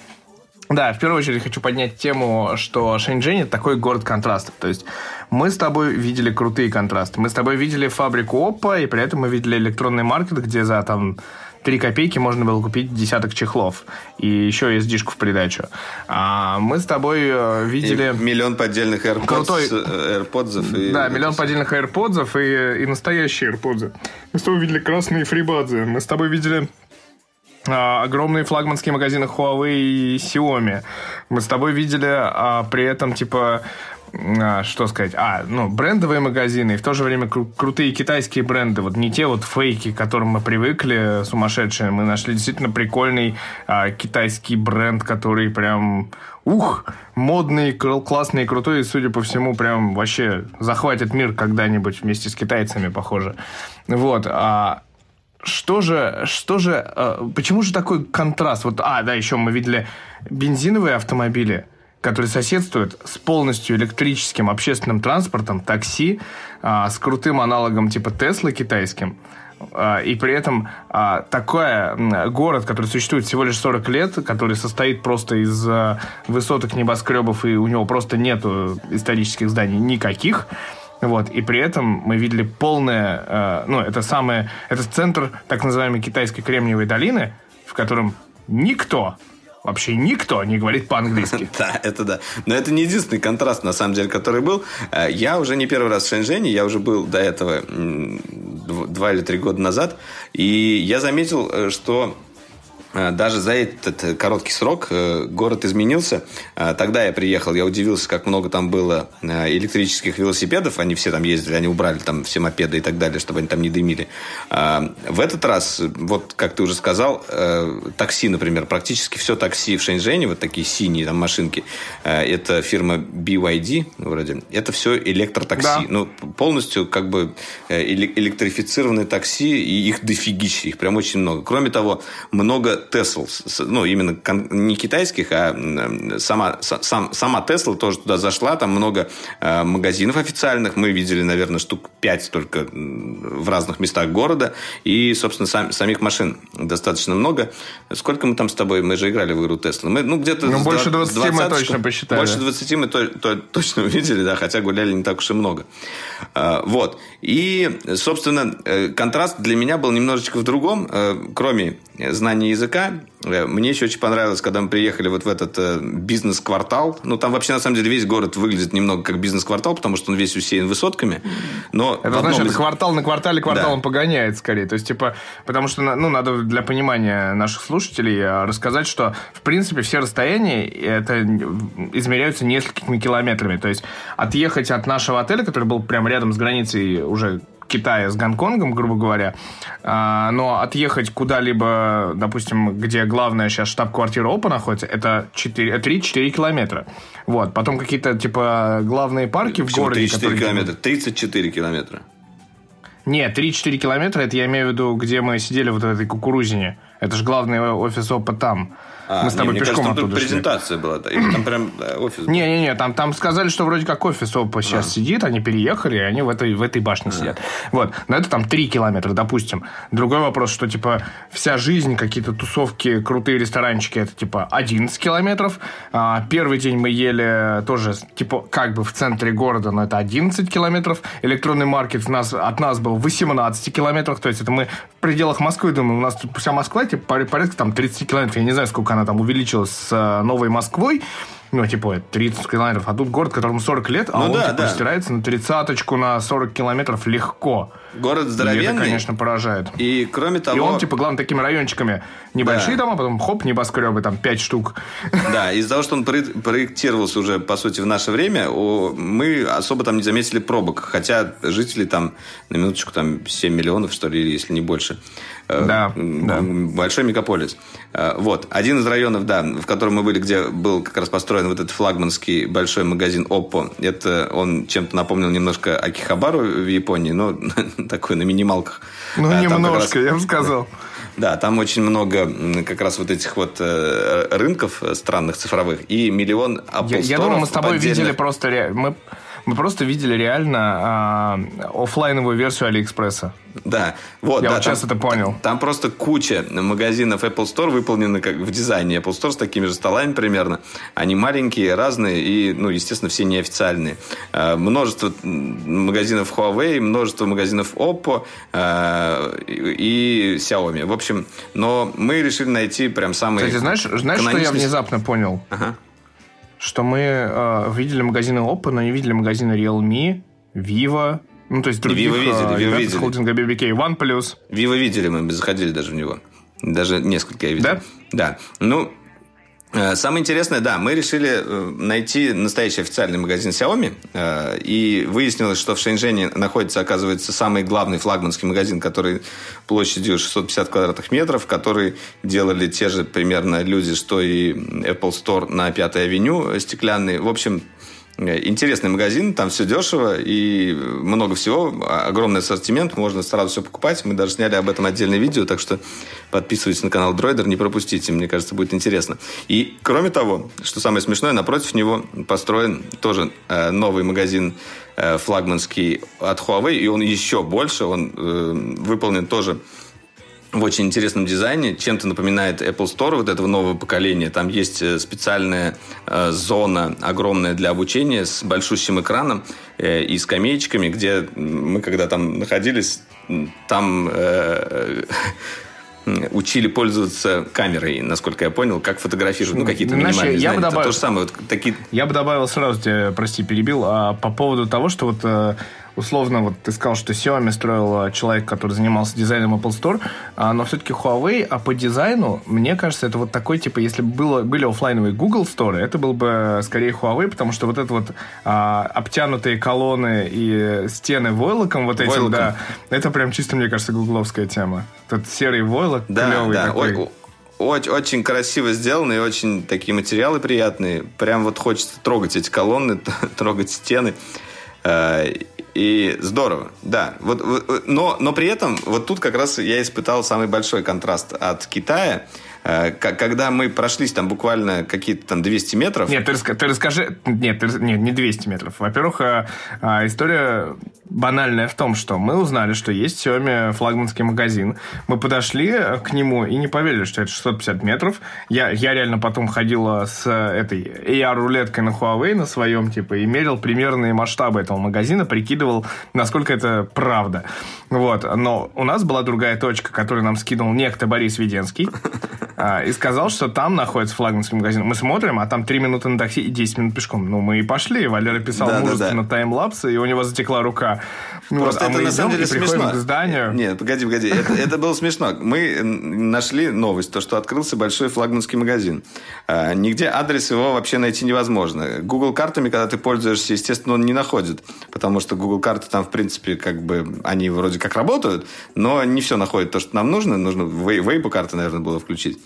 Да, в первую очередь хочу поднять тему, что Шэньчжэнь – это такой город контрастов. То есть мы с тобой видели крутые контрасты. Мы с тобой видели фабрику оппо, и при этом мы видели электронный маркет, где за там три копейки можно было купить десяток чехлов. И еще эс ди-шку в придачу. А мы с тобой видели... И миллион поддельных AirPods. Крутой... AirPods и... Да, миллион поддельных AirPods и, и настоящие AirPods. Мы с тобой видели красные фрибадзе. Мы с тобой видели... огромные флагманские магазины Huawei и Xiaomi. Мы с тобой видели а, при этом, типа, а, что сказать, а, ну, брендовые магазины, и в то же время кру- крутые китайские бренды, вот не те вот фейки, к которым мы привыкли, сумасшедшие. Мы нашли действительно прикольный а, китайский бренд, который прям, ух, модный, классный и крутой, и, судя по всему, прям вообще захватит мир когда-нибудь вместе с китайцами, похоже. Вот, а... Что же, что же, почему же такой контраст? Вот, а, да, еще мы видели бензиновые автомобили, которые соседствуют с полностью электрическим общественным транспортом, такси, с крутым аналогом типа Tesla китайским. И при этом такой город, который существует всего лишь сорок лет, который состоит просто из высоток небоскребов, и у него просто нету исторических зданий никаких. Вот, и при этом мы видели полное... Э, ну, это самое... Это центр так называемой китайской Кремниевой долины, в котором никто, вообще никто не говорит по-английски. Да, это да. Но это не единственный контраст, на самом деле, который был. Я уже не первый раз в Шэньчжэне, я уже был до этого два или три года назад, и я заметил, что... Даже за этот короткий срок город изменился. Тогда я приехал, я удивился, как много там было электрических велосипедов. Они все там ездили, они убрали там все мопеды и так далее, чтобы они там не дымили. В этот раз, вот как ты уже сказал, такси, например, практически все такси в Шэньчжэне, вот такие синие там машинки, это фирма би уай ди вроде, это все электротакси. Да. Ну, полностью как бы электрифицированные такси, и их дофигища, их прям очень много. Кроме того, много Tesla, ну, именно не китайских, а сама, сам, сама Tesla тоже туда зашла, там много э, магазинов официальных, мы видели, наверное, штук пять только в разных местах города, и, собственно, сам, самих машин достаточно много. Сколько мы там с тобой, мы же играли в игру Tesla, мы, ну, где-то... Ну, больше двадцати мы точно посчитали. Больше двадцати мы то, то, точно увидели, да, хотя гуляли не так уж и много. Э, вот, и, собственно, контраст для меня был немножечко в другом, э, кроме знаний языка, языка. Мне еще очень понравилось, когда мы приехали вот в этот бизнес-квартал. Ну, там вообще, на самом деле, весь город выглядит немного как бизнес-квартал, потому что он весь усеян высотками. Но это, значит, из... это квартал на квартале кварталом да. погоняет скорее. То есть, типа, потому что, ну, надо для понимания наших слушателей рассказать, что, в принципе, все расстояния это измеряются несколькими километрами. То есть, отъехать от нашего отеля, который был прямо рядом с границей уже... Китая с Гонконгом, грубо говоря, а, но отъехать куда-либо, допустим, где главная сейчас штаб-квартира ОППО находится, это три-четыре километра. Вот. Потом какие-то, типа, главные парки в городе... три-четыре километра. тридцать четыре километра. Нет, три-четыре километра, это я имею в виду, где мы сидели вот в этой кукурузине. Это же главный офис ОППО там. А, мы с тобой не, пешком кажется, оттуда шли. Презентация была. Там прям офис. Не-не-не, там, там сказали, что вроде как офис ОППО сейчас а. сидит, они переехали, и они в этой, в этой башне а. сидят. Вот. Но это там три километра, допустим. Другой вопрос, что типа вся жизнь, какие-то тусовки, крутые ресторанчики, это типа одиннадцать километров. А, первый день мы ели тоже типа как бы в центре города, но это одиннадцать километров. Электронный маркет у нас, от нас был восемнадцать километров. То есть это мы в пределах Москвы, думаю, у нас тут вся Москва типа порядка там тридцать километров. Я не знаю, сколько она там увеличилась с Новой Москвой. Ну, типа, тридцать километров. А тут город, которому сорок лет, а ну, он да, типа, да. стирается на тридцаточку, на сорок километров легко. Город здоровенный. И это, конечно, поражает. И, кроме того... И он, типа, главное, такими райончиками. Небольшие да. дома, потом, хоп, небоскребы, там, пять штук. Да, из-за того, что он проектировался уже, по сути, в наше время, мы особо там не заметили пробок. Хотя жители там, на минуточку, там, семь миллионов, что ли, если не больше. Да, да. Большой мегаполис. Вот. Один из районов, да, в котором мы были, где был как раз построен вот этот флагманский большой магазин ОППО. Это он чем-то напомнил немножко Акихабару в Японии, но такой на минималках. Ну, там немножко, раз... я бы сказал. Да, там очень много как раз вот этих вот рынков странных цифровых и миллион Apple Store. Я, я думаю, мы с тобой поддельных... видели просто... Ре... Мы... Мы просто видели реально э, офлайновую версию Алиэкспресса. Да. Вот, Я да, вот сейчас там, это понял. Там, там просто куча магазинов Apple Store выполнены как в дизайне Apple Store с такими же столами примерно. Они маленькие, разные и, ну, естественно, все неофициальные. Э, множество магазинов Huawei, множество магазинов Oppo э, и Xiaomi. В общем, но мы решили найти прям самые... Кстати, знаешь, знаешь что я внезапно понял? Ага. Что мы э, видели магазины Oppo, но не видели магазины Realme, Vivo, ну, то есть других Vivo видели, Vivo холдинга би би кей, OnePlus. Vivo видели, мы заходили даже в него. Даже несколько я видел. Да? Да. Ну, э, самое интересное, да, мы решили найти настоящий официальный магазин Xiaomi, э, и выяснилось, что в Шэньчжэне находится, оказывается, самый главный флагманский магазин, который площадью шестьсот пятьдесят квадратных метров, который делали те же примерно люди, что и Apple Store на пятой авеню стеклянный. В общем, интересный магазин, там все дешево и много всего, огромный ассортимент, можно сразу все покупать. Мы даже сняли об этом отдельное видео, так что подписывайтесь на канал Droider, не пропустите, мне кажется, будет интересно. И кроме того, что самое смешное, напротив него построен тоже новый магазин флагманский от Huawei, и он еще больше, он э, выполнен тоже в очень интересном дизайне, чем-то напоминает Apple Store вот этого нового поколения. Там есть специальная э, зона огромная для обучения с большущим экраном э, и скамеечками, где мы когда там находились, там э, э, учили пользоваться камерой, насколько я понял, как фотографируют, ну, какие-то минимальные знания. Добавил, то же самое, вот, такие... Я бы добавил сразу, тебя, прости, перебил, а по поводу того, что вот... Э... Условно, вот ты сказал, что Xiaomi строил человек, который занимался дизайном Apple Store, а, но все-таки Huawei, а по дизайну, мне кажется, это вот такой, типа, если бы было, были офлайновые Google Store, это был бы скорее Huawei, потому что вот это вот а, обтянутые колонны и стены войлоком вот этим, да, это прям чисто, мне кажется, гугловская тема. Тут серый войлок, да, клевый да. такой. Ой, Очень, очень красиво сделано и очень такие материалы приятные. Прям вот хочется трогать эти колонны, трогать стены. И здорово, да. Вот, вот, но, но при этом вот тут как раз я испытал самый большой контраст от Китая. Когда мы прошлись там буквально какие-то там двести метров... Нет, ты, раска- ты расскажи... Нет, ты... Нет, не двести метров. Во-первых, история банальная в том, что мы узнали, что есть Xiaomi флагманский магазин. Мы подошли к нему и не поверили, что это шестьсот пятьдесят метров. Я, я реально потом ходила с этой эй ар-рулеткой на Huawei на своем, типа, и мерил примерные масштабы этого магазина, прикидывал, насколько это правда. Вот. Но у нас была другая точка, которую нам скинул некто Борис Веденский. и сказал, что там находится флагманский магазин. Мы смотрим, а там три минуты на такси и десять минут пешком. Ну, мы и пошли. Валера писал да, мужественно да, да. таймлапсы, и у него затекла рука. Просто вот, это а на самом деле смешно. Нет, погоди, погоди. Это, это было смешно. Мы нашли новость, то, что открылся большой флагманский магазин. А, нигде адрес его вообще найти невозможно. Google картами, когда ты пользуешься, естественно, он не находит. Потому что Google карты там, в принципе, как бы, они вроде как работают, но не все находит то, что нам нужно. Нужно вейпу карты, наверное, было включить.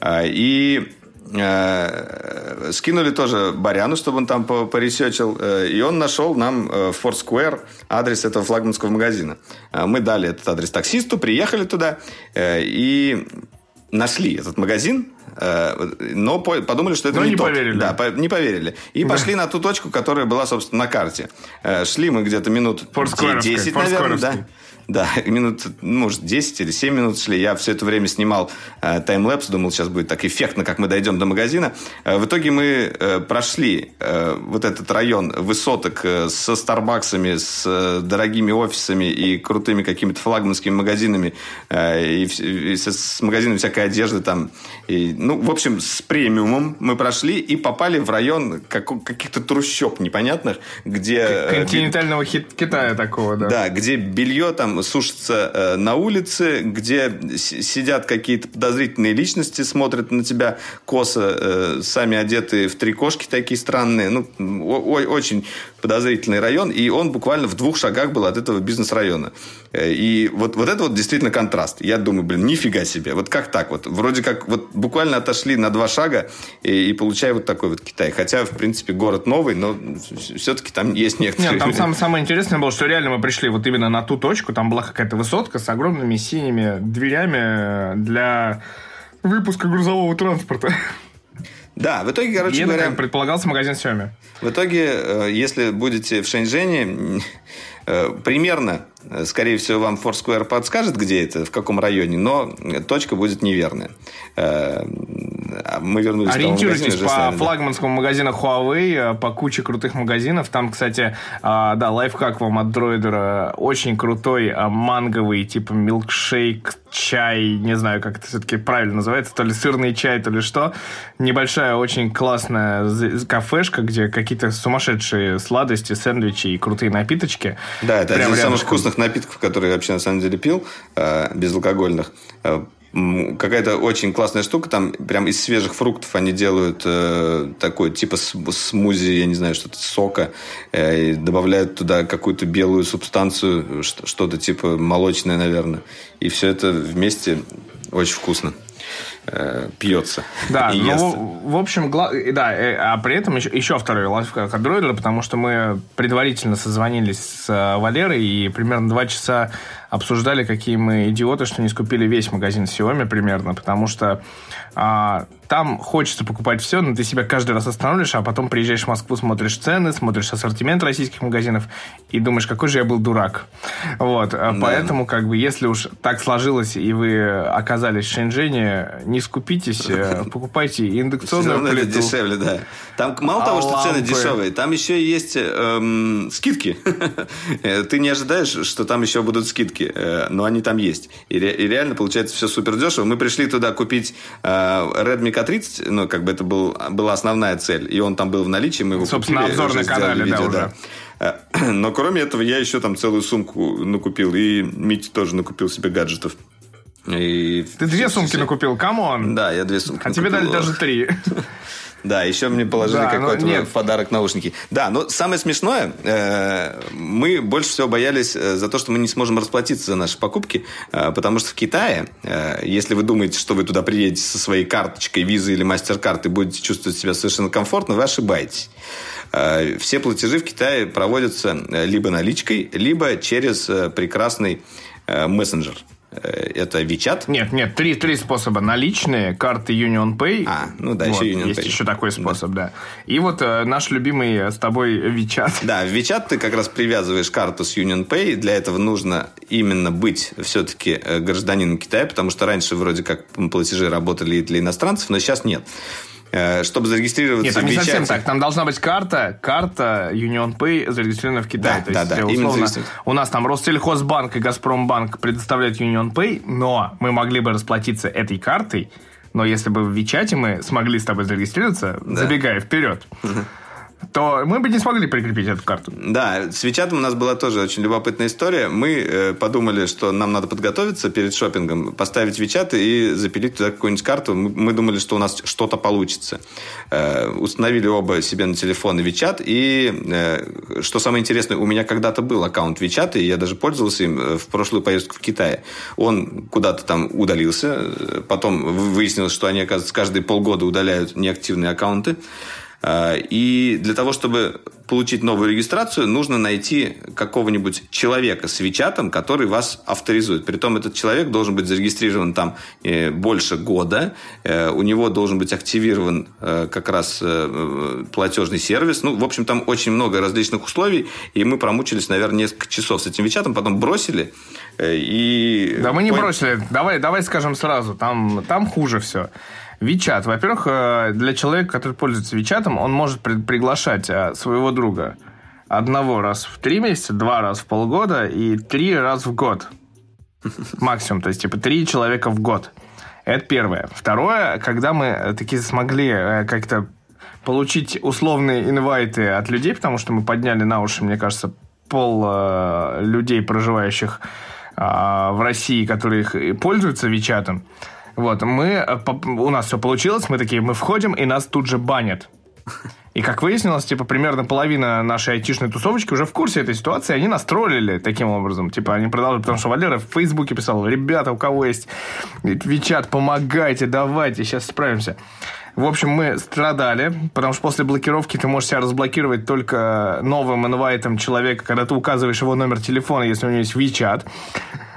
А, и... скинули тоже Баряну, чтобы он там поресечил, и он нашел нам в Foursquare адрес этого флагманского магазина. Мы дали этот адрес таксисту, приехали туда и нашли этот магазин, но подумали, что это но не, не тот. Поверили. Да, не поверили. И да. пошли на ту точку, которая была, собственно, на карте. Шли мы где-то минут десять, наверное, да. Да, минут, может, десять или семь минут шли. Я все это время снимал э, таймлэпс. Думал, сейчас будет так эффектно, как мы дойдем до магазина. Э, в итоге мы э, прошли э, вот этот район высоток э, со старбаксами, с э, дорогими офисами и крутыми какими-то флагманскими магазинами. Э, и, и с, с магазинами всякой одежды там. И, ну, в общем, с премиумом мы прошли и попали в район как, каких-то трущоб непонятных, где... континентального э, Китая такого, да. Да, где белье там сушатся э, на улице, где с- сидят какие-то подозрительные личности, смотрят на тебя косо, э, сами одетые в трикошки такие странные. Ну, о- о- очень подозрительный район, и он буквально в двух шагах был от этого бизнес-района. Э, и вот, вот это вот действительно контраст. Я думаю, блин, нифига себе. Вот как так вот? Вроде как вот буквально отошли на два шага и, и получая вот такой вот Китай. Хотя, в принципе, город новый, но все-таки там есть некоторые... Нет, там сам, самое интересное было, что реально мы пришли вот именно на ту точку, там была какая-то высотка с огромными синими дверями для выпуска грузового транспорта. Да, в итоге, короче говоря... это, как предполагался, магазин Xiaomi. В итоге, если будете в Шэньчжэне, примерно, скорее всего, вам Foursquare подскажет, где это, в каком районе, но точка будет неверная. Мы вернулись к тому магазину. Ориентируйтесь по флагманскому магазину Huawei, по куче крутых магазинов. Там, кстати, да, лайфхак вам от Droider. Очень крутой манговый, типа милкшейк, чай, не знаю, как это все-таки правильно называется, то ли сырный чай, то ли что. Небольшая, очень классная кафешка, где какие-то сумасшедшие сладости, сэндвичи и крутые напиточки. Да, это прям один из самых вкусных напитков, которые я вообще на самом деле пил, безалкогольных. Какая-то очень классная штука. Там прям из свежих фруктов они делают э, такой типа смузи, я не знаю, что-то, сока. Э, и добавляют туда какую-то белую субстанцию, что-то типа молочное, наверное. И все это вместе очень вкусно. Пьется. Да, и ну, в, в общем, гла... да, а при этом еще, еще второй лайфхак от Droider, потому что мы предварительно созвонились с Валерой и примерно два часа обсуждали, какие мы идиоты, что не скупили весь магазин Xiaomi примерно, потому что а, там хочется покупать все, но ты себя каждый раз останавливаешь, а потом приезжаешь в Москву, смотришь цены, смотришь ассортимент российских магазинов и думаешь, какой же я был дурак. Вот, да. Поэтому, как бы, если уж так сложилось и вы оказались в Шэньчжэне, не скупитесь, покупайте индукционную плиту. Это дешевле, да. Там мало а того, что лампы. Цены дешевые, там еще есть эм, скидки. Ты не ожидаешь, что там еще будут скидки, э, но они там есть. И, ре- и реально получается все супер дешево. Мы пришли туда купить э, Redmi K тридцать, ну, как бы это был, была основная цель, и он там был в наличии, мы его собственно, купили. Собственно, обзор на канале, видео, да, уже. Да. Но кроме этого, я еще там целую сумку накупил, и Митя тоже накупил себе гаджетов. И ты две сумки все. Накупил, камон. Да, я две сумки а накупил. А тебе дали даже три. Да, еще мне положили да, какой-то ну, в подарок наушники. Да, но самое смешное, э, мы больше всего боялись за то, что мы не сможем расплатиться за наши покупки, э, потому что в Китае, э, если вы думаете, что вы туда приедете со своей карточкой, визой или мастер-картой, будете чувствовать себя совершенно комфортно, вы ошибаетесь. Э, все платежи в Китае проводятся либо наличкой, либо через прекрасный э, мессенджер. Это WeChat. Нет, нет, три, три способа. Наличные, карты Union Pay. А, ну да, вот, еще Union есть Pay. Есть еще такой способ, да. да. И вот э, наш любимый э, с тобой WeChat. Да, в WeChat ты как раз привязываешь карту с Union Pay. Для этого нужно именно быть все-таки гражданином Китая, потому что раньше вроде как платежи работали и для иностранцев, но сейчас нет. Чтобы зарегистрироваться Нет, там в WeChat... Нет, не совсем так. Там должна быть карта, карта Union Pay зарегистрирована в Китае. Да, То да, есть, да. Условно, у нас там Ростельхозбанк и Газпромбанк предоставляют Union Pay, но мы могли бы расплатиться этой картой, но если бы в WeChat мы смогли с тобой зарегистрироваться, да. забегая вперед, то мы бы не смогли прикрепить эту карту. Да, с WeChat у нас была тоже очень любопытная история. Мы э, подумали, что нам надо подготовиться перед шопингом, поставить WeChat и запилить туда какую-нибудь карту. Мы, мы думали, что у нас что-то получится. Э, установили оба себе на телефон WeChat. И, э, что самое интересное, у меня когда-то был аккаунт WeChat, и я даже пользовался им в прошлую поездку в Китай. Он куда-то там удалился. Потом выяснилось, что они, оказывается, каждые полгода удаляют неактивные аккаунты. И для того, чтобы получить новую регистрацию, нужно найти какого-нибудь человека с WeChat, который вас авторизует. Притом этот человек должен быть зарегистрирован там больше года. У него должен быть активирован как раз платежный сервис. Ну, в общем, там очень много различных условий. И мы промучились, наверное, несколько часов с этим WeChat. Потом бросили. И... Да мы не Пон... бросили. Давай, давай скажем сразу. Там, там хуже все. WeChat. Во-первых, для человека, который пользуется WeChat, он может приглашать своего друга одного раз в три месяца, два раз в полгода и три раз в год. Максимум. То есть, типа, три человека в год. Это первое. Второе, когда мы таки смогли как-то получить условные инвайты от людей, потому что мы подняли на уши, мне кажется, пол э, людей, проживающих э, в России, которые их пользуются WeChat. Вот, мы, у нас все получилось, мы такие, мы входим, и нас тут же банят. И как выяснилось, типа, примерно половина нашей айтишной тусовочки уже в курсе этой ситуации, они нас троллили таким образом. Типа, они продолжили, потому что Валера в Фейсбуке писал: ребята, у кого есть WeChat, помогайте, давайте, сейчас справимся. В общем, мы страдали, потому что после блокировки ты можешь себя разблокировать только новым инвайтом человека, когда ты указываешь его номер телефона, если у него есть WeChat.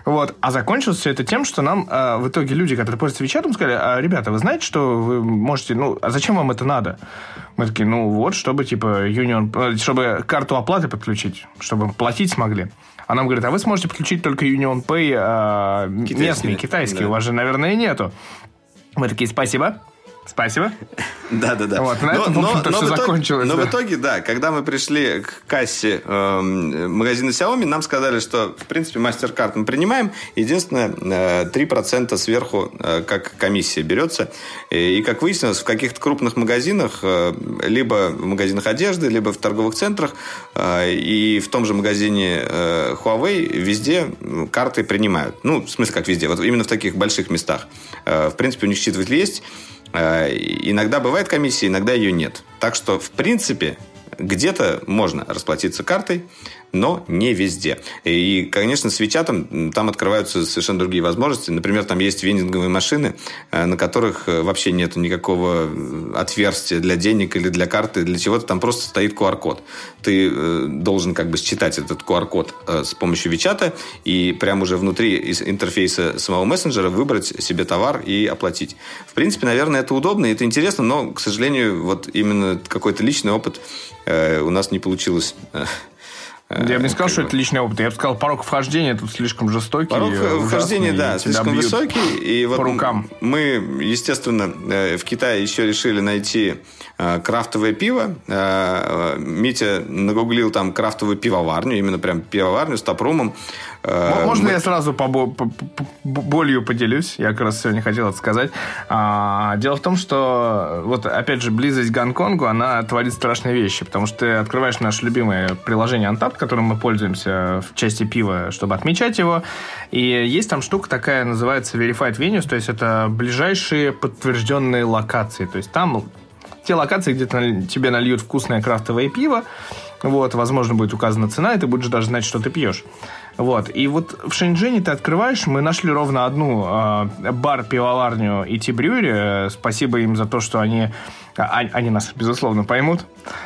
Вот. А закончилось все это тем, что нам э, в итоге люди, которые пользуются WeChat, сказали: а, ребята, вы знаете, что вы можете... Ну, а зачем вам это надо? Мы такие: ну вот, чтобы, типа, Union... чтобы карту оплаты подключить, чтобы платить смогли. А нам говорят: а вы сможете подключить только Union Pay э, китайский, местный, китайский. Да. У вас же, наверное, нету. Мы такие: спасибо. Спасибо. Да-да-да. Вот, на но, этом, в общем-то, но, все но закончилось. Но да. в итоге, да, когда мы пришли к кассе э, магазина Xiaomi, нам сказали, что, в принципе, MasterCard мы принимаем. Единственное, три процента сверху, э, как комиссия берется. И, и, как выяснилось, в каких-то крупных магазинах, э, либо в магазинах одежды, либо в торговых центрах, э, и в том же магазине э, Huawei везде карты принимают. Ну, в смысле, как везде. Вот именно в таких больших местах. Э, в принципе, у них считыватель есть. Иногда бывает комиссия, иногда ее нет. Так что, в принципе, где-то можно расплатиться картой, но не везде. И, конечно, с WeChat там открываются совершенно другие возможности. Например, там есть вендинговые машины, на которых вообще нет никакого отверстия для денег или для карты, для чего-то. Там просто стоит ку ар код. Ты должен как бы считать этот ку ар код с помощью WeChat и прямо уже внутри из интерфейса самого мессенджера выбрать себе товар и оплатить. В принципе, наверное, это удобно и это интересно, но, к сожалению, вот именно какой-то личный опыт у нас не получилось... Я бы не сказал, что это личный опыт. Я бы сказал, порог вхождения тут слишком жестокий. Порог вхождения, да, слишком высокий. И вот по рукам. Мы, естественно, в Китае еще решили найти крафтовое пиво. Митя нагуглил там крафтовую пивоварню, именно прям пивоварню с тапрумом. Можно мы... я сразу по болью поделюсь? Я как раз сегодня хотел это сказать. Дело в том, что вот опять же близость к Гонконгу, она творит страшные вещи, потому что ты открываешь наше любимое приложение Untap, которым мы пользуемся в части пива, чтобы отмечать его. И есть там штука такая, называется Verified Venues, то есть это ближайшие подтвержденные локации. То есть там те локации, где тебе нальют вкусное крафтовое пиво, вот, возможно, будет указана цена, и ты будешь даже знать, что ты пьешь. Вот. И вот в Шэньчжэне ты открываешь, мы нашли ровно одну э, бар-пивоварню и ти-брюри. Э, спасибо им за то, что они... А, они нас, безусловно, поймут.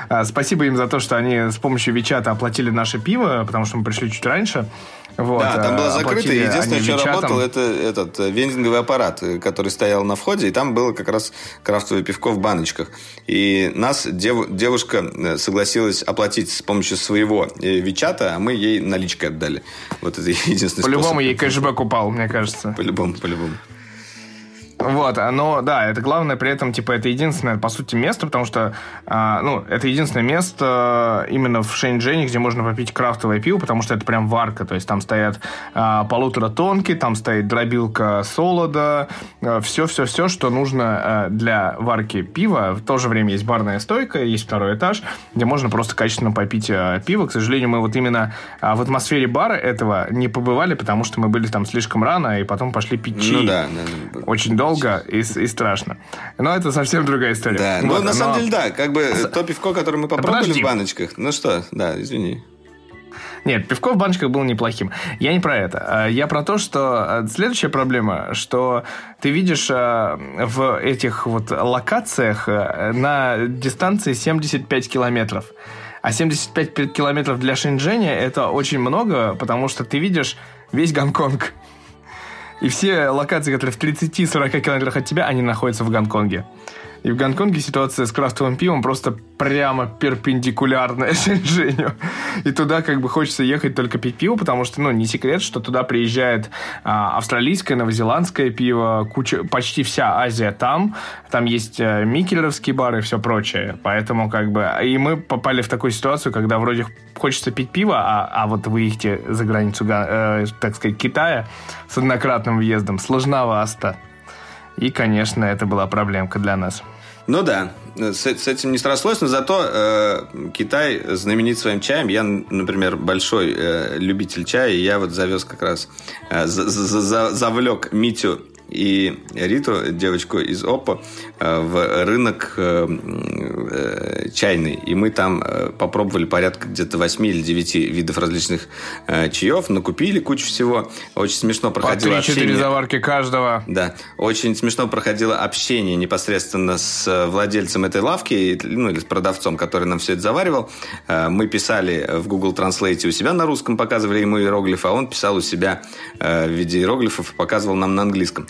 Э, спасибо им за то, что они с помощью WeChat оплатили наше пиво, потому что мы пришли чуть раньше. Вот, да, там было закрыто. Единственное, что WeChat работал, это этот вендинговый аппарат, который стоял на входе, и там было как раз крафтовое пивко в баночках. И нас дев, девушка согласилась оплатить с помощью своего WeChat, а мы ей наличкой отдали. Вот это единственный способ. По-любому ей кэшбэк упал, мне кажется. По-любому, по-любому. Вот, но да, это главное, при этом, типа, это единственное, по сути, место, потому что, а, ну, это единственное место именно в Шэньчжэне, где можно попить крафтовое пиво, потому что это прям варка, то есть там стоят а, полутора тонки, там стоит дробилка солода, все-все-все, а, что нужно а, для варки пива. В то же время есть барная стойка, есть второй этаж, где можно просто качественно попить а, пиво. К сожалению, мы вот именно а, в атмосфере бара этого не побывали, потому что мы были там слишком рано, и потом пошли пить чай. Ну да, да, да. Очень долго и, и страшно. Но это совсем другая история. Да, вот, ну, на но... самом деле, да, как бы то пивко, которое мы попробовали Подожди. в баночках, ну что, да, извини. Нет, пивко в баночках было неплохим. Я не про это. Я про то, что следующая проблема, что ты видишь в этих вот локациях на дистанции семьдесят пять километров. А семьдесят пять километров для Шэньчжэня это очень много, потому что ты видишь весь Гонконг. И все локации, которые в тридцати-сорока километрах от тебя, они находятся в Гонконге. И в Гонконге ситуация с крафтовым пивом просто прямо перпендикулярная Шэньчжэню. И туда как бы хочется ехать только пить пиво, потому что, ну, не секрет, что туда приезжает а, австралийское, новозеландское пиво, куча, почти вся Азия там. Там есть а, микелеровские бары и все прочее. Поэтому как бы... И мы попали в такую ситуацию, когда вроде хочется пить пиво, а, а вот выехать за границу, э, так сказать, Китая с однократным въездом сложновато. И, конечно, это была проблемка для нас. Ну да, с, с этим не срослось, но зато э, Китай знаменит своим чаем. Я, например, большой э, любитель чая, и я вот завез как раз, э, за, за, завлек Митю и Риту, девочку из оппо, э, в рынок э, э, чайный. И мы там э, попробовали порядка где-то восьми или девяти видов различных э, чаев, накупили кучу всего. Очень смешно проходило общение. По три-четыре заварки каждого. Да. Очень смешно проходило общение непосредственно с владельцем этой лавки, ну, или с продавцом, который нам все это заваривал. Э, мы писали в Google Translate у себя на русском, показывали ему иероглифы, а он писал у себя э, в виде иероглифов и показывал нам на английском.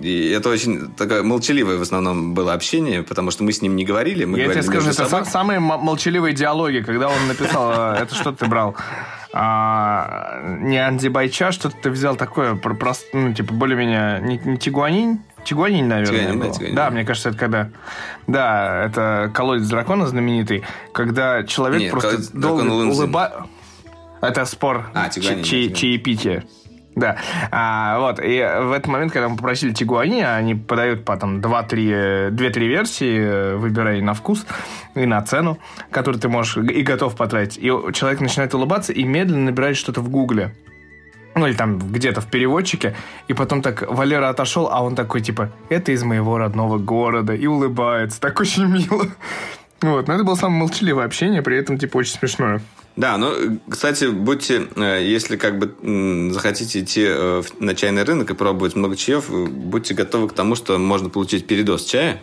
И это очень такое молчаливое в основном было общение, потому что мы с ним не говорили. Мы Я говорили тебе скажу, это сам, самые молчаливые диалоги, когда он написал, это что ты брал? Не андибайча, что-то ты взял такое, ну, типа, более-менее, не тигуанин? Тигуанин, наверное, был. Да, мне кажется, это когда... Да, это колодец дракона знаменитый, когда человек просто долго улыбается... Это спор чаепития. Да, а, вот, и в этот момент, когда мы попросили тигуани, они подают потом два-три версии, выбирай на вкус и на цену, которую ты можешь и готов потратить. И человек начинает улыбаться и медленно набирает что-то в гугле, ну или там где-то в переводчике, и потом так Валера отошел, а он такой типа, это из моего родного города, и улыбается, так очень мило. Вот, но это было самое молчаливое общение, при этом типа очень смешное. Да, ну, кстати, будьте, если как бы захотите идти на чайный рынок и пробовать много чаев, будьте готовы к тому, что можно получить передоз чая.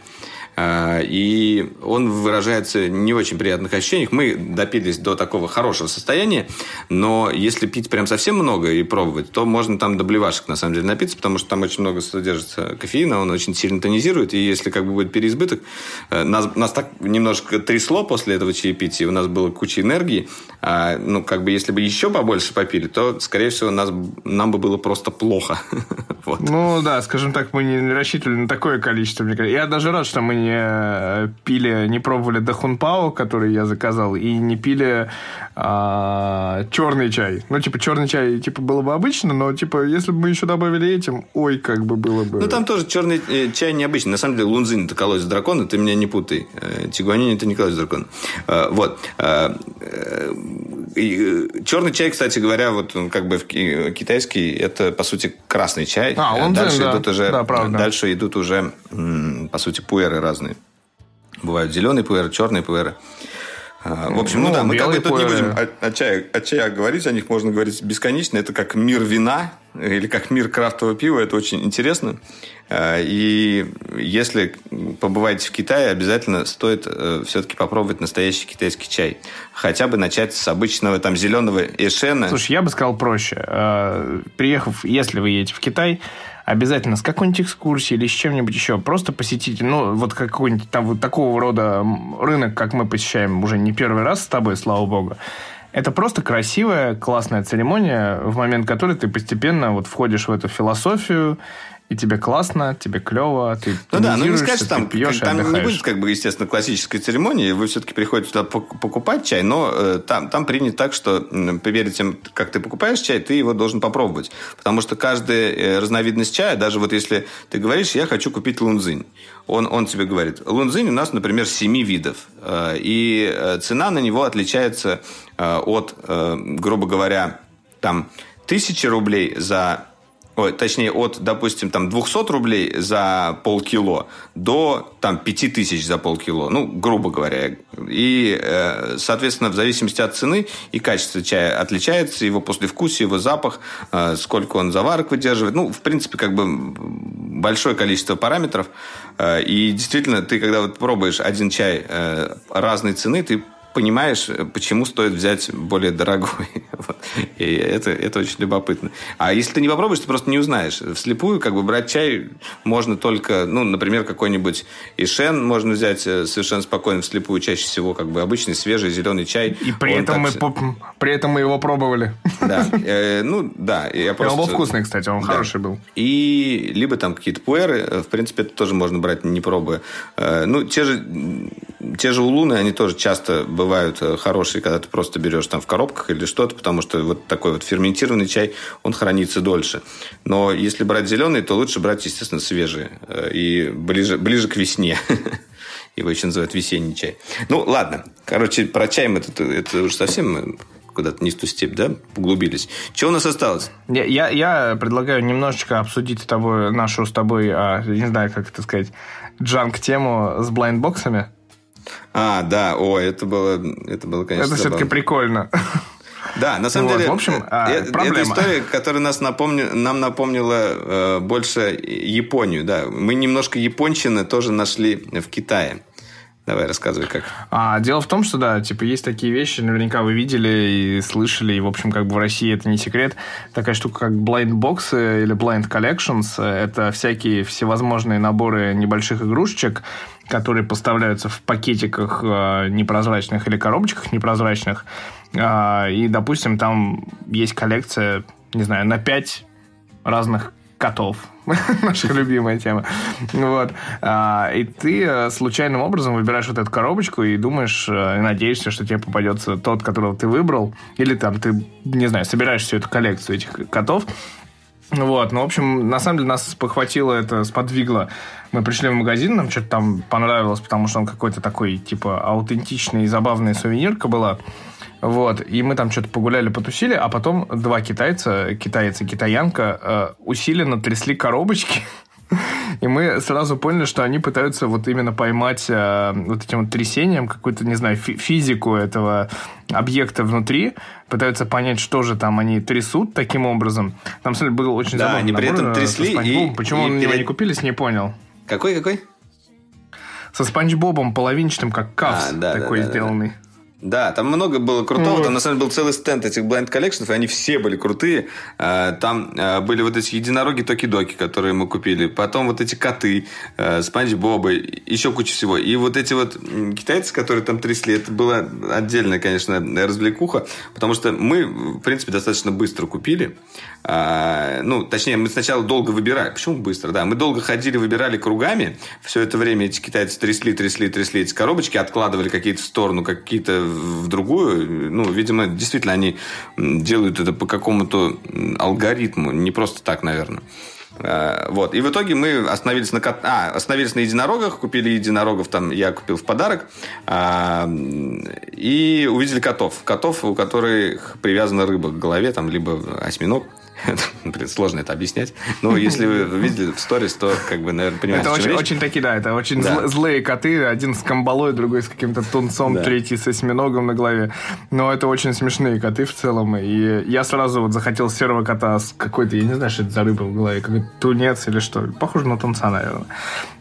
И он выражается в не очень приятных ощущениях. Мы допились до такого хорошего состояния, но если пить прям совсем много и пробовать, то можно там до блевашек на самом деле напиться, потому что там очень много содержится кофеина, он очень сильно тонизирует, и если как бы будет переизбыток, нас, нас так немножко трясло после этого чаепития, у нас было куча энергии, а, ну как бы если бы еще побольше попили, то скорее всего нас, нам бы было просто плохо. Вот. Ну да, скажем так, мы не рассчитывали на такое количество. Я даже рад, что мы не пили, не пробовали дахунпао, который я заказал, и не пили а, черный чай. Ну, типа, черный чай, типа, было бы обычно, но, типа, если бы мы еще добавили этим, ой, как бы было бы... Ну, там тоже черный э, чай необычный. На самом деле, лунзинь – это колодец дракона, ты меня не путай. Тигуанин – это не колодец дракона. Э, вот. Э, э, э, черный чай, кстати говоря, вот, как бы, в китайский, это, по сути, красный чай. А, лунзинь, дальше да. Идут уже, да, правда. Дальше идут уже, м- по сути, пуэры разные. Бывают зеленые пуэры, черные пуэры. В общем, ну, ну да, мы как бы тут пуэры. Не будем о, о, чае, о чае говорить, о них можно говорить бесконечно. Это как мир вина или как мир крафтового пива, это очень интересно. И если побываете в Китае, обязательно стоит все-таки попробовать настоящий китайский чай. Хотя бы начать с обычного там зеленого эшена. Слушай, я бы сказал проще. Приехав, если вы едете в Китай... Обязательно с какой-нибудь экскурсией или с чем-нибудь еще. Просто посетите, ну, вот какой-нибудь там вот такого рода рынок, как мы посещаем уже не первый раз с тобой, слава богу. Это просто красивая, классная церемония, в момент которой ты постепенно вот входишь в эту философию и тебе классно, тебе клево, ты ну да, ну не скажешь, что там, пьешь, там не будет, как бы, естественно, классической церемонии, вы все-таки приходите туда покупать чай, но э, там, там принято так, что перед тем, как ты покупаешь чай, ты его должен попробовать, потому что каждая разновидность чая, даже вот если ты говоришь, я хочу купить лунцзинь, он, он тебе говорит, лунцзинь у нас, например, семи видов, э, и цена на него отличается э, от, э, грубо говоря, там, тысячи рублей за... Ой, точнее, от, допустим, там, двести рублей за полкило до там, пять тысяч за полкило. Ну, грубо говоря. И, соответственно, в зависимости от цены и качества чая отличается. Его послевкусие, его запах, сколько он заварок выдерживает. Ну, в принципе, как бы большое количество параметров. И действительно, ты, когда вот пробуешь один чай разной цены, ты понимаешь, почему стоит взять более дорогой. Вот. И это, это очень любопытно. А если ты не попробуешь, ты просто не узнаешь. Вслепую как бы брать чай можно только, ну, например, какой-нибудь ишен можно взять совершенно спокойно вслепую. Чаще всего как бы обычный свежий зеленый чай. И при, этом, так... мы, при этом мы его пробовали. Да. Э, ну, да. Я просто... Он был вкусный, кстати. Он да. хороший был. И либо там какие-то пуэры. В принципе, это тоже можно брать, не пробуя. Э, ну, те же, те же улуны, они тоже часто бывают бывают хорошие, когда ты просто берешь там в коробках или что-то, потому что вот такой вот ферментированный чай, он хранится дольше. Но если брать зеленый, то лучше брать, естественно, свежие. И ближе, ближе к весне. Его еще называют весенний чай. Ну, ладно. Короче, про чай мы тут, это уже совсем... куда-то не в ту степь, да, углубились. Чего у нас осталось? Я, я, я предлагаю немножечко обсудить с тобой нашу с тобой, а, не знаю, как это сказать, джанк-тему с блайндбоксами. А, да, о, это было, это было, конечно, это все-таки прикольно. Да, на самом вот, деле, в общем, а, это, это история, которая нас напомни, нам напомнила э, больше Японию, да. Мы немножко японщины тоже нашли в Китае. Давай, рассказывай, как. А, дело в том, что, да, типа, есть такие вещи, наверняка вы видели и слышали, и, в общем, как бы в России это не секрет. Такая штука, как блайндбоксы или blind collections, это всякие всевозможные наборы небольших игрушечек, которые поставляются в пакетиках э, непрозрачных или коробочках непрозрачных. Э, и, допустим, там есть коллекция, не знаю, на пять разных котов. Наша любимая тема. Вот. И ты случайным образом выбираешь вот эту коробочку и думаешь, и надеешься, что тебе попадется тот, которого ты выбрал. Или там ты, не знаю, собираешь всю эту коллекцию этих котов. Вот. Ну, в общем, на самом деле нас похватило это, сподвигло. Мы пришли в магазин, нам что-то там понравилось, потому что он какой-то такой, типа, аутентичный и забавный сувенирка была. Вот, и мы там что-то погуляли, потусили, а потом два китайца, китаец и китаянка, э, усиленно трясли коробочки, и мы сразу поняли, что они пытаются вот именно поймать э, вот этим вот трясением какую-то, не знаю, фи- физику этого объекта внутри, пытаются понять, что же там они трясут таким образом. Там, кстати, был очень да, забавный они при набор, этом трясли, и... Почему и... его не купились, не понял. Какой-какой? Со Спанч Бобом половинчатым, как кафс а, да, такой да, да, сделанный. Да, да. Да, там много было крутого. Mm-hmm. Там, на самом деле, был целый стенд этих blind collections, и они все были крутые. Там были вот эти единороги Токи-Доки, которые мы купили. Потом вот эти коты, Спанч Бобы, еще куча всего. И вот эти вот китайцы, которые там трясли, это была отдельная, конечно, развлекуха, потому что мы, в принципе, достаточно быстро купили. Ну, точнее, мы сначала долго выбирали. Почему быстро? Да, мы долго ходили, выбирали кругами. Все это время эти китайцы трясли, трясли, трясли эти коробочки, откладывали какие-то в сторону, какие-то в другую. Ну, видимо, действительно, они делают это по какому-то алгоритму. Не просто так, наверное. Вот. И в итоге мы остановились на, кот... а, остановились на единорогах, купили единорогов, там я купил в подарок, а... и увидели котов. Котов, у которых привязана рыба к голове, там, либо осьминог. Сложно это объяснять. Но если вы видели в сторис, то, как бы, наверное, понимаете, это очень, очень такие, да, это очень да. злые коты. Один с камбалой, другой с каким-то тунцом, да. третий с осьминогом на голове. Но это очень смешные коты в целом. И я сразу вот захотел серого кота с какой-то, я не знаю, что это за рыба в голове, какой-то тунец или что. Похоже на тунца, наверное.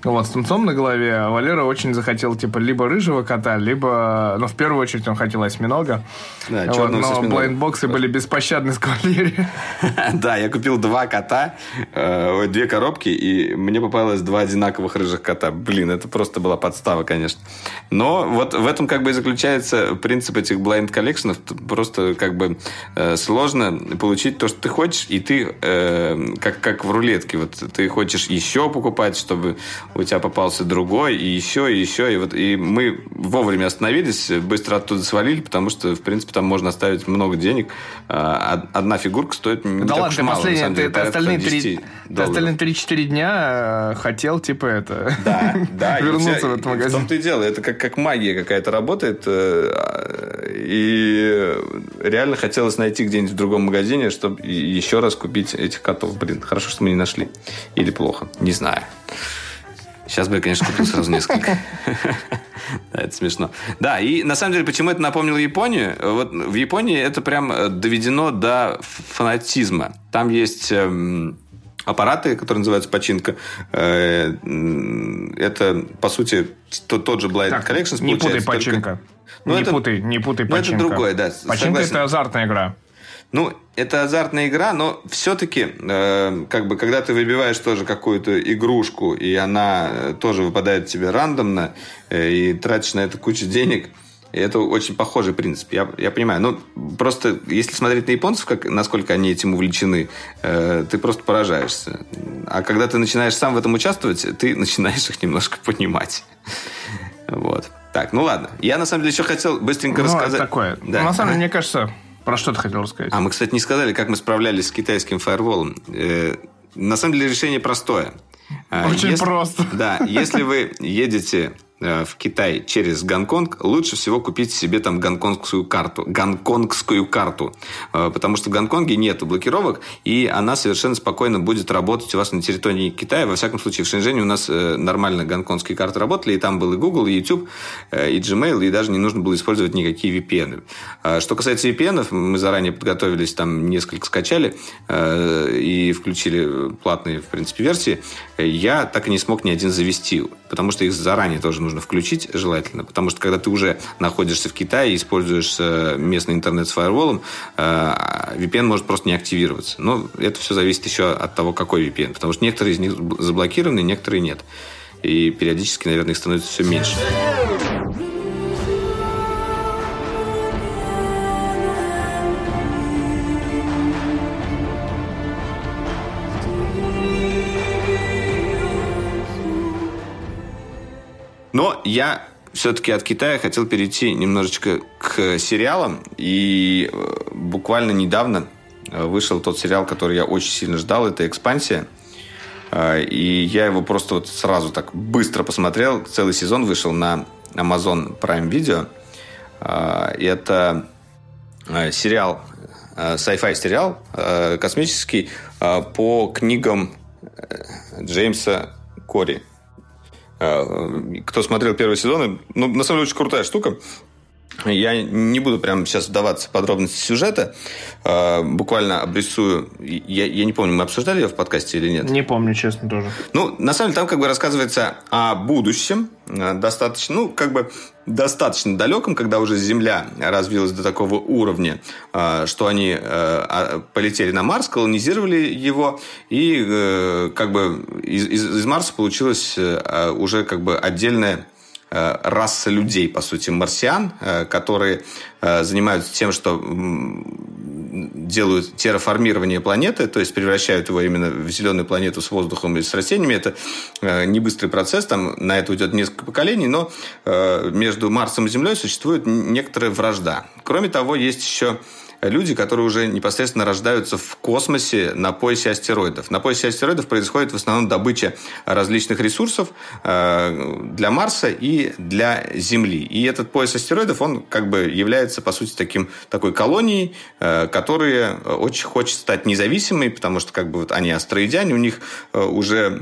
Вот, с тунцом на голове. А Валера очень захотел, типа, либо рыжего кота, либо... Ну, в первую очередь он хотел осьминога. Да, вот, но блайндбоксы были беспощадны с кавалерией. Да, я купил два кота, э, две коробки, и мне попалось два одинаковых рыжих кота. Блин, это просто была подстава, конечно. Но вот в этом как бы и заключается принцип этих blind коллекшенов. Просто как бы э, сложно получить то, что ты хочешь, и ты э, как, как в рулетке. Вот ты хочешь еще покупать, чтобы у тебя попался другой, и еще, и еще. И, вот, и мы вовремя остановились, быстро оттуда свалили, потому что, в принципе, там можно оставить много денег. Одна фигурка стоит не да так ладно, уж и мало, на самом деле. Ты, ты остальные три-четыре дня хотел, типа, это... Да, да. Вернуться в этот магазин. В том-то и дело. Это как, как магия какая-то работает. И реально хотелось найти где-нибудь в другом магазине, чтобы еще раз купить этих котов. Блин, хорошо, что мы не нашли. Или плохо. Не знаю. Сейчас бы я, конечно, купил сразу несколько. Да, это смешно. Да, и на самом деле, почему это напомнило Японию? Вот в Японии это прям доведено до фанатизма. Там есть аппараты, которые называются починка. Это, по сути, тот же Blind Collection. Не путай починка. Не путай, не путай починка. Это другое, да. Починка – это азартная игра. Ну, это азартная игра, но все-таки, э, как бы, когда ты выбиваешь тоже какую-то игрушку, и она тоже выпадает тебе рандомно, э, и тратишь на это кучу денег, это очень похожий принцип, я, я понимаю. Ну, просто, если смотреть на японцев, как, насколько они этим увлечены, э, ты просто поражаешься. А когда ты начинаешь сам в этом участвовать, ты начинаешь их немножко понимать. Вот. Так, ну ладно. Я, на самом деле, еще хотел быстренько ну, рассказать. Такое. Да. Ну, на самом деле, мне кажется... Про что ты хотел рассказать? А мы, кстати, не сказали, как мы справлялись с китайским фаерволом. Э, на самом деле решение простое. Очень если, просто. Да, если вы едете в Китай через Гонконг, лучше всего купить себе там гонконгскую карту. Гонконгскую карту. Потому что в Гонконге нет блокировок, и она совершенно спокойно будет работать у вас на территории Китая. Во всяком случае, в Шэньчжэне у нас нормально гонконгские карты работали, и там был и Google, и YouTube, и Gmail, и даже не нужно было использовать никакие ви пи эн. Что касается ви пи эн, мы заранее подготовились, там несколько скачали и включили платные, в принципе, версии. Я так и не смог ни один завести, потому что их заранее тоже нужно нужно включить, желательно, потому что когда ты уже находишься в Китае и используешь местный интернет с фаерволом, ви пи эн может просто не активироваться. Но это все зависит еще от того, какой ви пи эн, потому что некоторые из них заблокированы, некоторые нет. И периодически, наверное, их становится все меньше. Но я все-таки от Китая хотел перейти немножечко к сериалам. И буквально недавно вышел тот сериал, который я очень сильно ждал. Это «Экспансия». И я его просто вот сразу так быстро посмотрел. Целый сезон вышел на Amazon Prime Video. Это сериал, sci-fi сериал космический по книгам Джеймса Кори. Кто смотрел первые сезоны, ну, на самом деле, очень крутая штука. Я не буду прямо сейчас вдаваться в подробности сюжета. Буквально обрисую. Я, я не помню, мы обсуждали ее в подкасте или нет? Не помню, честно, тоже. Ну, на самом деле, там как бы рассказывается о будущем. Достаточно, ну, как бы достаточно далеком, когда уже Земля развилась до такого уровня, что они полетели на Марс, колонизировали его, и как бы из, из Марса получилась уже как бы отдельная раса людей, по сути, марсиан, которые занимаются тем, что делают терраформирование планеты, то есть превращают его именно в зеленую планету с воздухом и с растениями. Это не быстрый процесс, там на это уйдет несколько поколений, но между Марсом и Землей существует некоторая вражда. Кроме того, есть еще люди, которые уже непосредственно рождаются в космосе на поясе астероидов. На поясе астероидов происходит в основном добыча различных ресурсов для Марса и для Земли. И этот пояс астероидов, он как бы является, по сути, таким, такой колонией, которая очень хочет стать независимой, потому что как бы, вот, они астероидяне, у них уже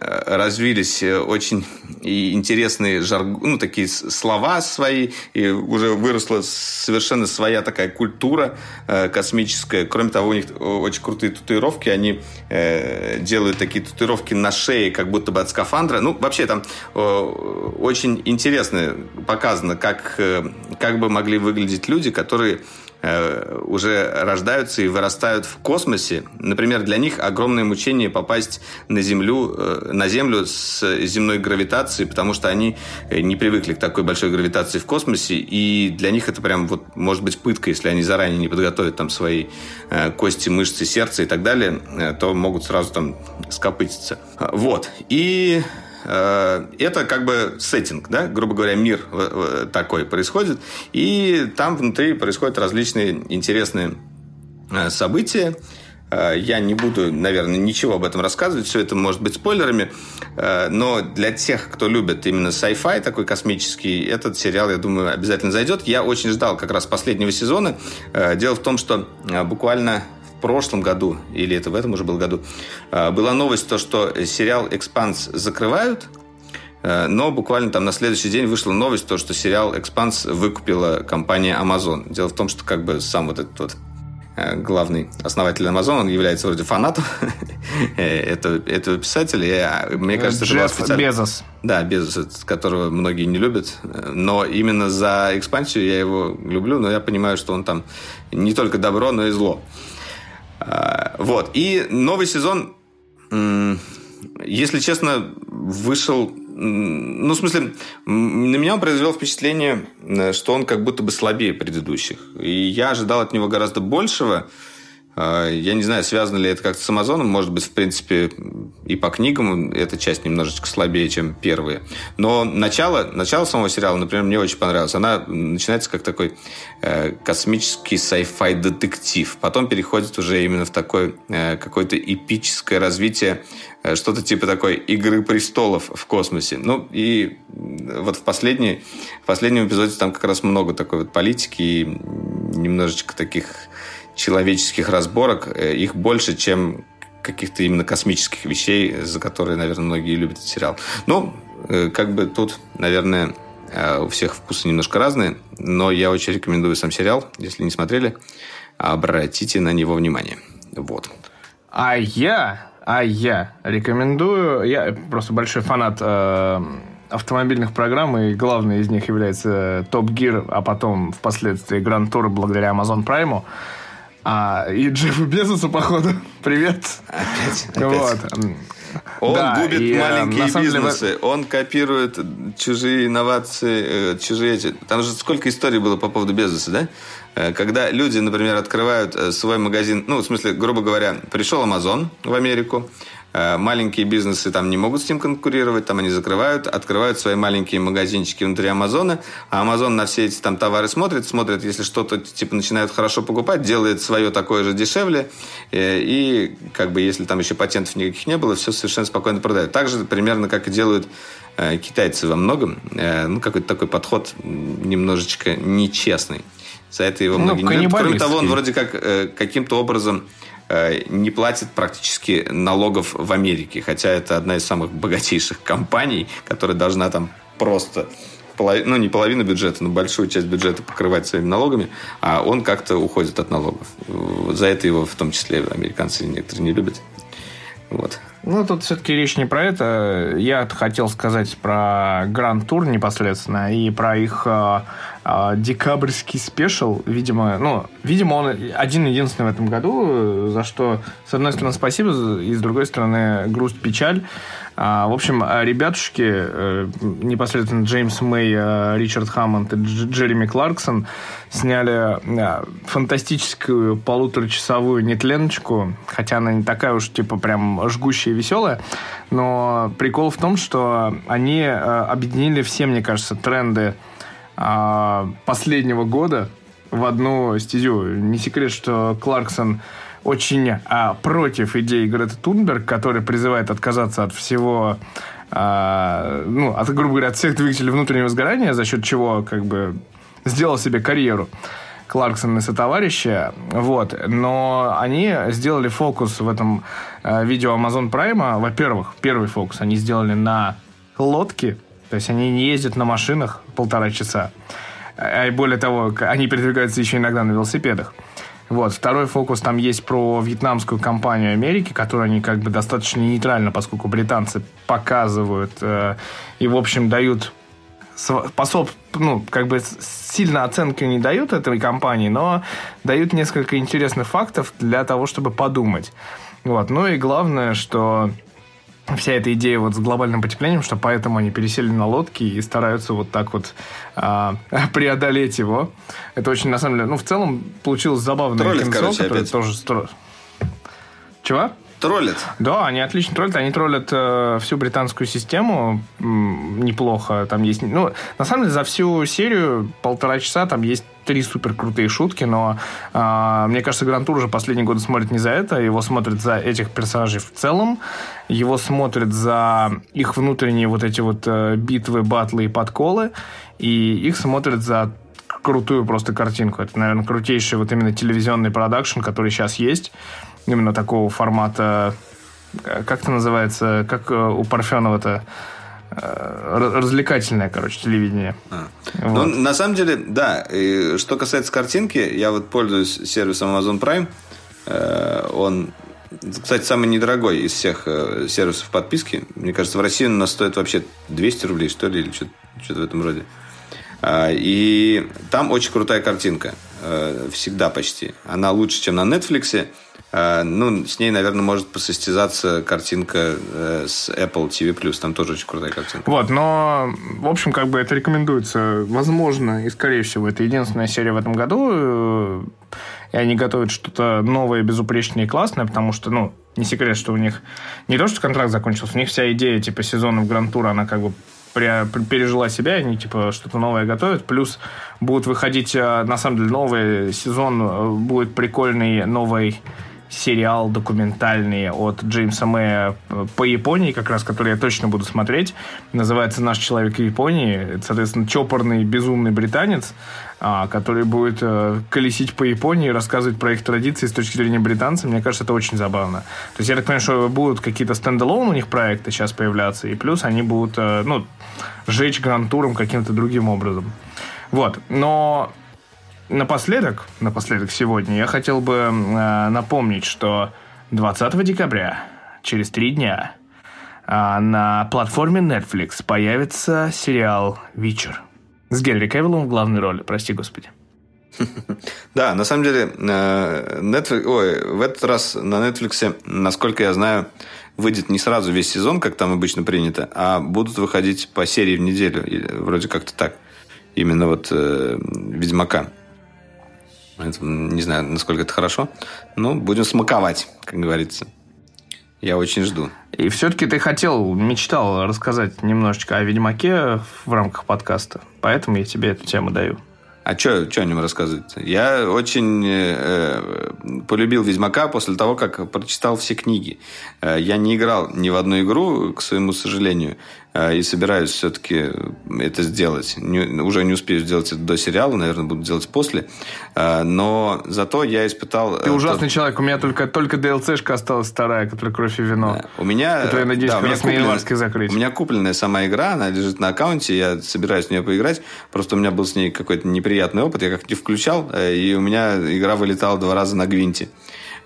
развились очень интересные жарг... ну, такие слова свои, и уже выросла совершенно своя такая культура космическая. Кроме того, у них очень крутые татуировки. Они э, делают такие татуировки на шее, как будто бы от скафандра. Ну, вообще, там э, очень интересно показано, как, э, как бы могли выглядеть люди, которые э, уже рождаются и вырастают в космосе. Например, для них огромное мучение попасть на Землю, э, на Землю с земной гравитацией, потому что они не привыкли к такой большой гравитации в космосе, и для них это прям вот может быть пытка, если они заранее не подготовят там свои э, кости, мышцы, сердце и так далее, э, то могут сразу там скопытиться. Вот. И... это как бы сеттинг, да? Грубо говоря, мир такой происходит, и там внутри происходят различные интересные события. Я не буду, наверное, ничего об этом рассказывать, все это может быть спойлерами, но для тех, кто любит именно sci-fi такой космический, этот сериал, я думаю, обязательно зайдет. Я очень ждал как раз последнего сезона. Дело в том, что буквально... в прошлом году, или это в этом уже был году, была новость, то, что сериал «Экспанс» закрывают, но буквально там на следующий день вышла новость, то, что сериал «Экспанс» выкупила компания Amazon. Дело в том, что как бы сам вот этот вот главный основатель Amazon, он является вроде фанатом этого писателя. Мне кажется, Джефф Безос. Да, Безос, которого многие не любят. Но именно за «Экспансию» я его люблю, но я понимаю, что он там не только добро, но и зло. Вот. И новый сезон, если честно, вышел... Ну, в смысле, на меня он произвел впечатление, что он как будто бы слабее предыдущих. И я ожидал от него гораздо большего. Я не знаю, связано ли это как-то с Амазоном. Может быть, в принципе, и по книгам эта часть немножечко слабее, чем первые. Но начало, начало самого сериала, например, мне очень понравилось. Она начинается как такой космический sci-fi детектив. Потом переходит уже именно в такое какое-то эпическое развитие, что-то типа такой «Игры престолов» в космосе. Ну, и вот в, последний, в последнем эпизоде там как раз много такой вот политики и немножечко таких... человеческих разборок, их больше, чем каких-то именно космических вещей, за которые, наверное, многие любят этот сериал. Ну, как бы тут, наверное, у всех вкусы немножко разные, но я очень рекомендую сам сериал, если не смотрели, обратите на него внимание. Вот. А я, а я рекомендую, я просто большой фанат э, автомобильных программ, и главной из них является Top Gear, а потом впоследствии Grand Tour благодаря Amazon Prime. А, и Джеффу Безосу, походу, привет. Опять, вот. опять. Он да, губит и, маленькие а, бизнесы, деле... он копирует чужие инновации, чужие... Там же сколько историй было по поводу Безоса, да? Когда люди, например, открывают свой магазин, ну, в смысле, грубо говоря, пришел Amazon в Америку, маленькие бизнесы там не могут с ним конкурировать, там они закрывают, открывают свои маленькие магазинчики внутри Амазона, а Амазон на все эти там товары смотрит, смотрит, если что-то типа начинают хорошо покупать, делает свое такое же дешевле, и как бы если там еще патентов никаких не было, все совершенно спокойно продают. Так же примерно как и делают китайцы во многом, ну какой-то такой подход немножечко нечестный. За это его многие ну, не любят. Кроме того, он вроде как каким-то образом не платит практически налогов в Америке, хотя это одна из самых богатейших компаний, которая должна там просто, полов... ну не половину бюджета, но большую часть бюджета покрывать своими налогами, а он как-то уходит от налогов. За это его в том числе американцы некоторые не любят. Вот. Ну, тут все-таки речь не про это. Я хотел сказать про Grand Tour непосредственно и про их а, а, декабрьский спешл. Видимо, ну, видимо, он один-единственный в этом году, за что, с одной стороны, спасибо, и с другой стороны, грусть, печаль. А, в общем, ребятушки, непосредственно Джеймс Мэй, Ричард Хаммонд и Джереми Кларксон сняли фантастическую полуторачасовую нетленочку, хотя она не такая уж, типа, прям жгущая веселая, но прикол в том, что они э, объединили все, мне кажется, тренды э, последнего года в одну стезю. Не секрет, что Кларксон очень э, против идеи Греты Тунберг, которая призывает отказаться от всего, э, ну, от, грубо говоря, от всех двигателей внутреннего сгорания, за счет чего как бы сделал себе карьеру Кларксон и сотоварищи, вот. Но они сделали фокус в этом э, видео Amazon Prime. Во-первых, первый фокус они сделали на лодке, то есть они не ездят на машинах полтора часа. И более того, они передвигаются еще иногда на велосипедах. Вот. Второй фокус там есть про вьетнамскую компанию Америки, которую они как бы достаточно нейтрально, поскольку британцы показывают э, и, в общем, дают способ, ну, как бы сильно оценки не дают этой компании, но дают несколько интересных фактов для того, чтобы подумать. Вот. Ну и главное, что вся эта идея вот с глобальным потеплением, что поэтому они пересели на лодки и стараются вот так вот а, преодолеть его. Это очень, на самом деле, ну, в целом получилось забавное троллит, кинцо, короче, которое опять. Тоже... Стро... Чего? Троллят. Да, они отлично троллят. Они троллят э, всю британскую систему м, неплохо. Там есть... Ну, на самом деле, за всю серию полтора часа там есть три суперкрутые шутки, но э, мне кажется, Grand Tour уже последние годы смотрит не за это. Его смотрят за этих персонажей в целом. Его смотрят за их внутренние вот эти вот э, битвы, батлы и подколы. И их смотрят за крутую просто картинку. Это, наверное, крутейший вот именно телевизионный продакшн, который сейчас есть. Именно такого формата, как это называется, как у Парфенова-то, развлекательное, короче, телевидение. А. Вот. Ну, на самом деле, да, и что касается картинки, я вот пользуюсь сервисом Amazon Prime, он, кстати, самый недорогой из всех сервисов подписки, мне кажется, в России он у нас стоит вообще двести рублей, что ли, или что-то, что-то в этом роде. И там очень крутая картинка, всегда почти, она лучше, чем на Netflix. Ну, с ней, наверное, может посостязаться картинка с Apple ти ви плюс. Там тоже очень крутая картинка. Вот, но, в общем, как бы это рекомендуется. Возможно, и, скорее всего, это единственная серия в этом году. И они готовят что-то новое, безупречное и классное, потому что, ну, не секрет, что у них не то, что контракт закончился, у них вся идея, типа, сезонов Grand Tour, она как бы пережила себя, они, типа, что-то новое готовят. Плюс будут выходить, на самом деле, новый сезон, будет прикольный новый сериал документальный от Джеймса Мэя по Японии, как раз, который я точно буду смотреть. Называется «Наш человек в Японии». Это, соответственно, чопорный, безумный британец, который будет колесить по Японии и рассказывать про их традиции с точки зрения британца. Мне кажется, это очень забавно. То есть я так понимаю, что будут какие-то стендалон у них проекты сейчас появляться, и плюс они будут, ну, жечь гранд-туром каким-то другим образом. Вот. Но... Напоследок, напоследок сегодня я хотел бы э, напомнить, что двадцатого декабря, через три дня, э, на платформе Netflix появится сериал «Вечер» с Генри Кавиллом в главной роли, прости господи. Да, на самом деле, Netflix, ой, в этот раз на Netflix, насколько я знаю, выйдет не сразу весь сезон, как там обычно принято, а будут выходить по серии в неделю, вроде как-то так, именно вот э, «Ведьмака». Это, не знаю, насколько это хорошо. Но будем смаковать, как говорится. Я очень жду. И все-таки ты хотел, мечтал рассказать немножечко о «Ведьмаке» в рамках подкаста. Поэтому я тебе эту тему даю. А что о нем рассказывать-то? Я очень э, полюбил «Ведьмака» после того, как прочитал все книги. Я не играл ни в одну игру, к своему сожалению, и собираюсь все-таки это сделать. Не, уже не успею сделать это до сериала, наверное, буду делать после. Но зато я испытал... Ты ужасный тот... человек. У меня только, только ди эл си-шка осталась вторая, которая «Кровь и вино». Да. У меня... Которую, я надеюсь, да, у, меня куплен... у меня купленная сама игра, она лежит на аккаунте, я собираюсь в нее поиграть. Просто у меня был с ней какой-то неприятный опыт, я как-то не включал, и у меня игра вылетала два раза на гвинте,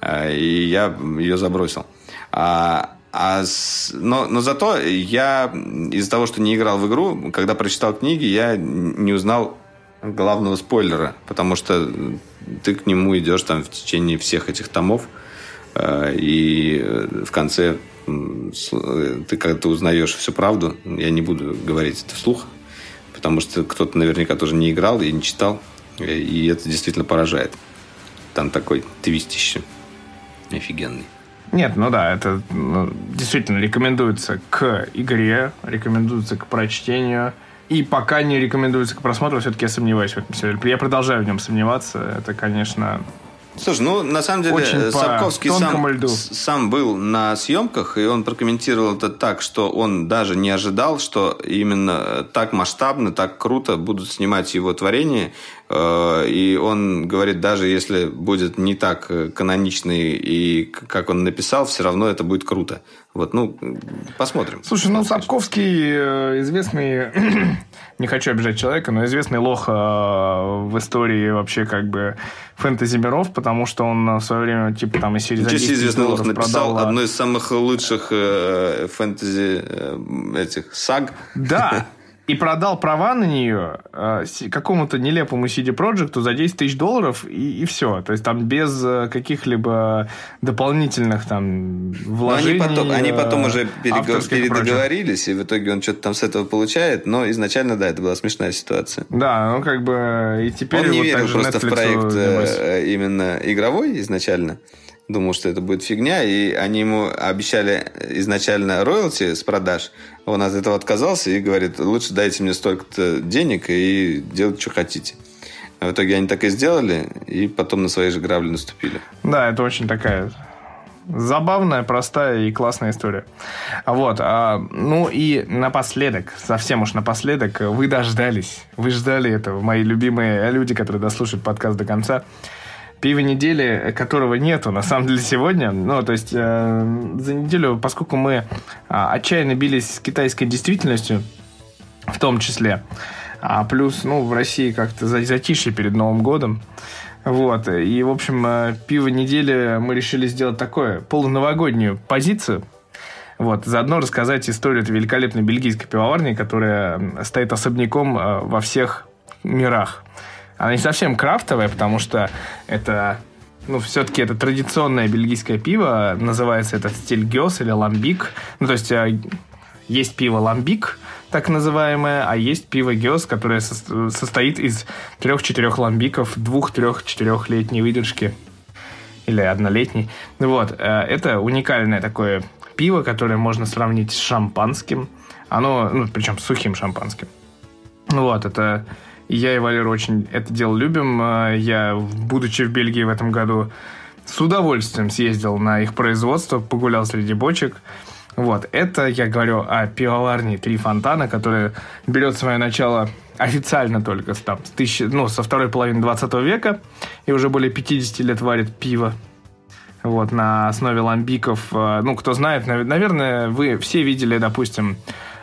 и я ее забросил. А, а с, но, но зато я из-за того, что не играл в игру, когда прочитал книги, я не узнал главного спойлера, потому что ты к нему идешь там в течение всех этих томов, и в конце ты когда-то узнаешь всю правду. Я не буду говорить это вслух, потому что кто-то наверняка тоже не играл и не читал. И это действительно поражает. Там такой твист еще офигенный. Нет, ну да, это ну, действительно рекомендуется к игре, рекомендуется к прочтению. И пока не рекомендуется к просмотру, все-таки я сомневаюсь в этом сериале. Я продолжаю в нем сомневаться. Это, конечно... Слушай, ну, на самом деле, очень Сапковский сам, сам был на съемках, и он прокомментировал это так, что он даже не ожидал, что именно так масштабно, так круто будут снимать его творение. И он говорит, даже если будет не так канонично и как он написал, все равно это будет круто. Вот, ну, посмотрим. Слушай, ну, Сапковский известный... Не хочу обижать человека, но известный лох э, в истории вообще как бы фэнтези-миров, потому что он в свое время типа там из серии... Здесь известный лох написал продал... одну из самых лучших э, фэнтези э, этих саг. Да, и продал права на нее э, какому-то нелепому си ди Projekt'у за десять тысяч долларов, и, и все. То есть там без каких-либо дополнительных там вложений. Они потом, они потом уже переговор, передоговорились, и в итоге он что-то там с этого получает, но изначально, да, это была смешная ситуация. Да, ну как бы и теперь... Он не вот верил просто в проект э, именно игровой изначально. Думал, что это будет фигня, и они ему обещали изначально роялти с продаж. Он от этого отказался и говорит, лучше дайте мне столько-то денег и делать, что хотите. А в итоге они так и сделали, и потом на свои же грабли наступили. Да, это очень такая... забавная, простая и классная история. Вот. А, ну и напоследок, совсем уж напоследок, вы дождались. Вы ждали этого, мои любимые люди, которые дослушают подкаст до конца. Пиво недели, которого нету, на самом деле, сегодня. Ну, то есть, э, за неделю, поскольку мы отчаянно бились с китайской действительностью, в том числе, а плюс, ну, в России как-то затишье перед Новым годом. Вот, и, в общем, пиво недели мы решили сделать такое, полуновогоднюю позицию. Вот, заодно рассказать историю этой великолепной бельгийской пивоварни, которая стоит особняком во всех мирах. Она не совсем крафтовая, потому что это, ну, все-таки это традиционное бельгийское пиво. Называется этот стиль гёс или ламбик. Ну, то есть, есть пиво ламбик, так называемое, а есть пиво гёс, которое состоит из трех-четырех ламбиков, двух-трех-четырехлетней выдержки или однолетней. Вот, это уникальное такое пиво, которое можно сравнить с шампанским. Оно, ну, причем с сухим шампанским. Вот, это... Я и Валера очень это дело любим. Я, будучи в Бельгии в этом году, с удовольствием съездил на их производство, погулял среди бочек. Вот. Это я говорю о пивоварне «Три фонтана», которая берет свое начало официально только там, с тысячи, ну, со второй половины двадцатого века и уже более пятьдесят лет варит пиво. Вот, на основе ламбиков. Ну, кто знает, наверное, вы все видели, допустим,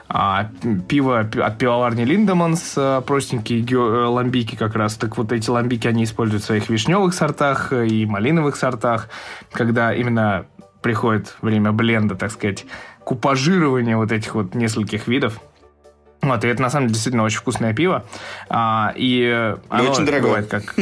А, пиво от пивоварни Линдеманс, простенькие гё, ламбики как раз. Так вот эти ламбики они используют в своих вишневых сортах и малиновых сортах, когда именно приходит время бленда, так сказать, купажирования вот этих вот нескольких видов. Вот, и это на самом деле действительно очень вкусное пиво. А, и оно очень дорогое. Как...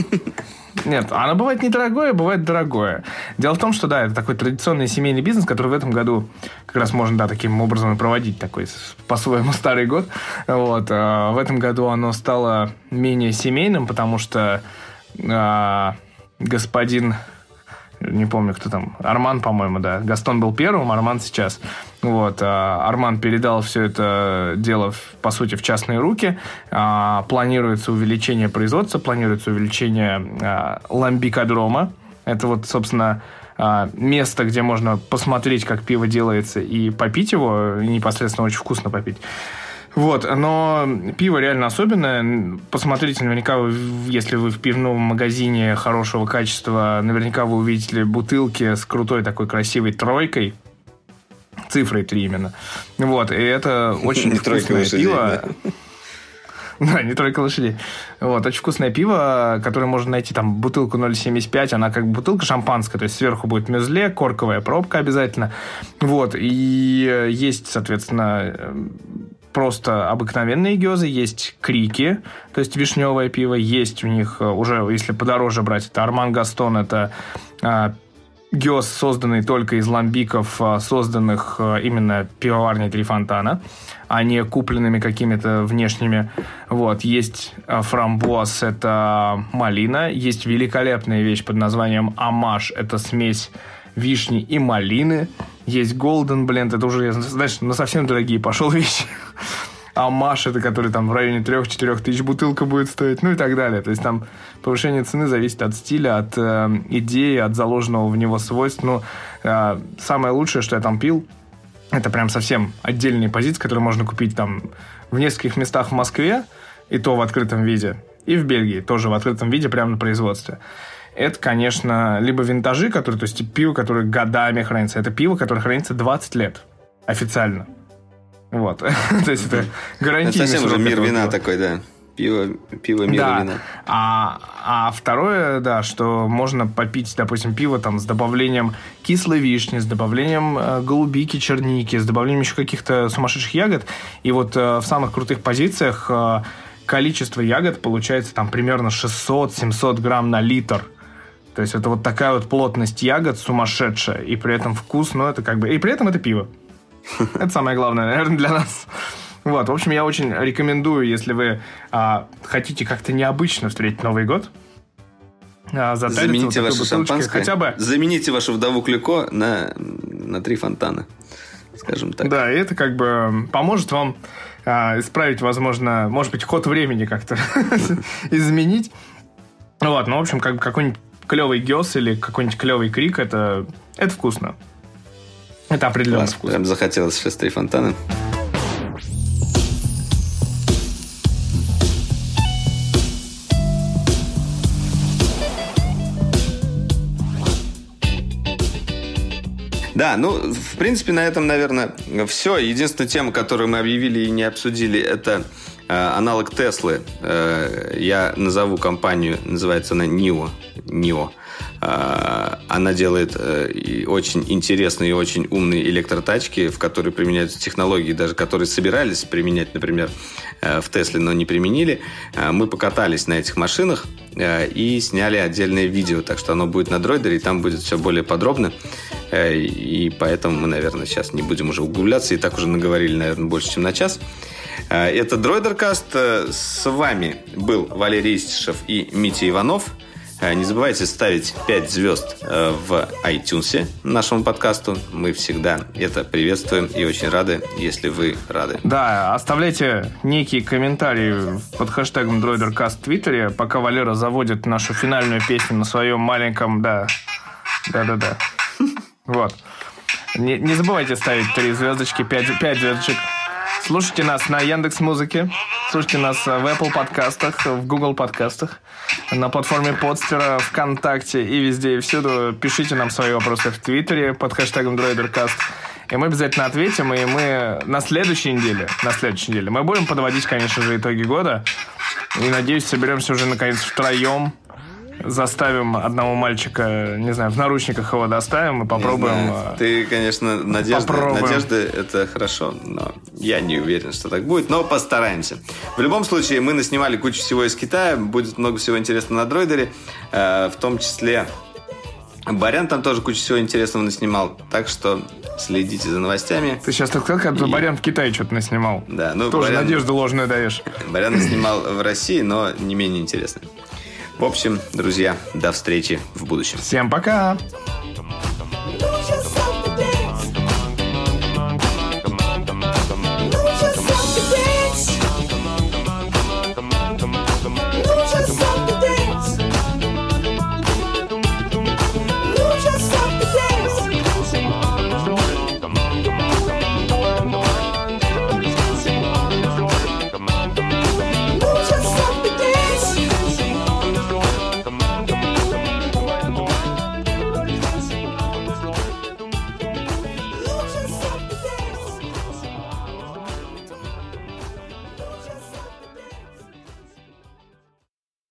Нет, оно бывает недорогое, бывает дорогое. Дело в том, что да, это такой традиционный семейный бизнес, который в этом году как раз можно, да, таким образом и проводить, такой по-своему старый год. Вот, а в этом году оно стало менее семейным, потому что а, господин... Не помню, кто там. Арман, по-моему, да. Гастон был первым, Арман сейчас. Вот. Арман передал все это дело, по сути, в частные руки. Планируется увеличение производства, планируется увеличение ламбикодрома. Это вот, собственно, место, где можно посмотреть, как пиво делается, и попить его. Непосредственно очень вкусно попить. Вот, но пиво реально особенное. Посмотрите, наверняка, вы, если вы в пивном магазине хорошего качества, наверняка вы увидите бутылки с крутой такой красивой тройкой. Цифрой три именно. Вот, и это очень вкусное пиво. Да, не тройка лошадей. Вот, очень вкусное пиво, которое можно найти, там, бутылку ноль семьдесят пять, она как бутылка шампанское, то есть сверху будет мюзле, корковая пробка обязательно. Вот, и есть, соответственно, просто обыкновенные гёзы, есть крики, то есть вишневое пиво, есть у них уже, если подороже брать, это Арман Гастон, это а, гёз, созданный только из ламбиков, созданных именно пивоварней «Три фонтана», а не купленными какими-то внешними. Вот, есть фрамбуаз, это малина, есть великолепная вещь под названием «Амаш», это смесь вишни и малины. Есть Golden Blend, это уже, знаешь, на совсем дорогие пошел вещи. А Маш, это который там в районе трех-четырех тысяч бутылка будет стоить, ну и так далее. То есть там повышение цены зависит от стиля, от э, идеи, от заложенного в него свойств. Но э, самое лучшее, что я там пил, это прям совсем отдельные позиции, которые можно купить там в нескольких местах в Москве, и то в открытом виде, и в Бельгии тоже в открытом виде, прямо на производстве. Это, конечно, либо винтажи, которые, то есть пиво, которое годами хранится. Это пиво, которое хранится двадцать лет. Официально. Вот. То есть это гарантийный. Это совсем уже мир вина такой, да. Пиво, пиво, мир, да. Вина. А, а второе, да, что можно попить, допустим, пиво там с добавлением кислой вишни, с добавлением э, голубики, черники, с добавлением еще каких-то сумасшедших ягод. И вот э, в самых крутых позициях э, количество ягод получается там примерно шестьсот-семьсот грамм на литр. То есть это вот такая вот плотность ягод сумасшедшая. И при этом вкус, ну это как бы... И при этом это пиво. Это самое главное, наверное, для нас. Вот, в общем, я очень рекомендую, если вы а, хотите как-то необычно встретить Новый год, а, замените вот ваше шампанское, хотя бы... замените вашу вдову Клико на, на три фонтана, скажем так. Да, и это как бы поможет вам а, исправить, возможно, может быть, ход времени как-то изменить. Вот, ну, в общем, как бы какой-нибудь клевый гёс или какой-нибудь клевый крик, это, это вкусно. Это определенно класс, вкусно. Прям захотелось сейчас три фонтана. Да, ну, в принципе, на этом, наверное, все. Единственная тема, которую мы объявили и не обсудили, это э, аналог Теслы. Э, я назову компанию, называется она Нио. Нио. Э, она делает э, очень интересные и очень умные электротачки, в которые применяются технологии, даже которые собирались применять, например, э, в Тесле, но не применили. Э, мы покатались на этих машинах э, и сняли отдельное видео, так что оно будет на Дроидере, и там будет все более подробно. И поэтому мы, наверное, сейчас не будем уже углубляться. И так уже наговорили, наверное, больше, чем на час. Это Droidercast. С вами был Валерий Ситижев и Митя Иванов. Не забывайте ставить пять звезд в iTunes нашему подкасту. Мы всегда это приветствуем и очень рады, если вы рады. Да, оставляйте некие комментарии под хэштегом Droidercast в Твиттере, пока Валера заводит нашу финальную песню на своем маленьком... Да, да-да-да. Вот. Не, не забывайте ставить три звездочки, пять, пять звездочек. Слушайте нас на Яндекс.Музыке, слушайте нас в Apple подкастах, в Google подкастах, на платформе Podster, ВКонтакте и везде и всюду. Пишите нам свои вопросы в Твиттере под хэштегом Droidercast. И мы обязательно ответим, и мы на следующей неделе, на следующей неделе, мы будем подводить, конечно же, итоги года. И, надеюсь, соберемся уже, наконец, втроем. Заставим одного мальчика, не знаю, в наручниках его доставим и попробуем. Ты, конечно, надежда, надежда это хорошо, но я не уверен, что так будет, но постараемся. В любом случае, мы наснимали кучу всего из Китая, будет много всего интересного на Дроидере, в том числе Барян там тоже кучу всего интересного наснимал, так что следите за новостями. Ты сейчас так сказал, как будто и... Барян в Китае что-то наснимал. Да, ну, тоже Барян... надежду ложную даешь. Барян наснимал в России, но не менее интересно. В общем, друзья, до встречи в будущем. Всем пока!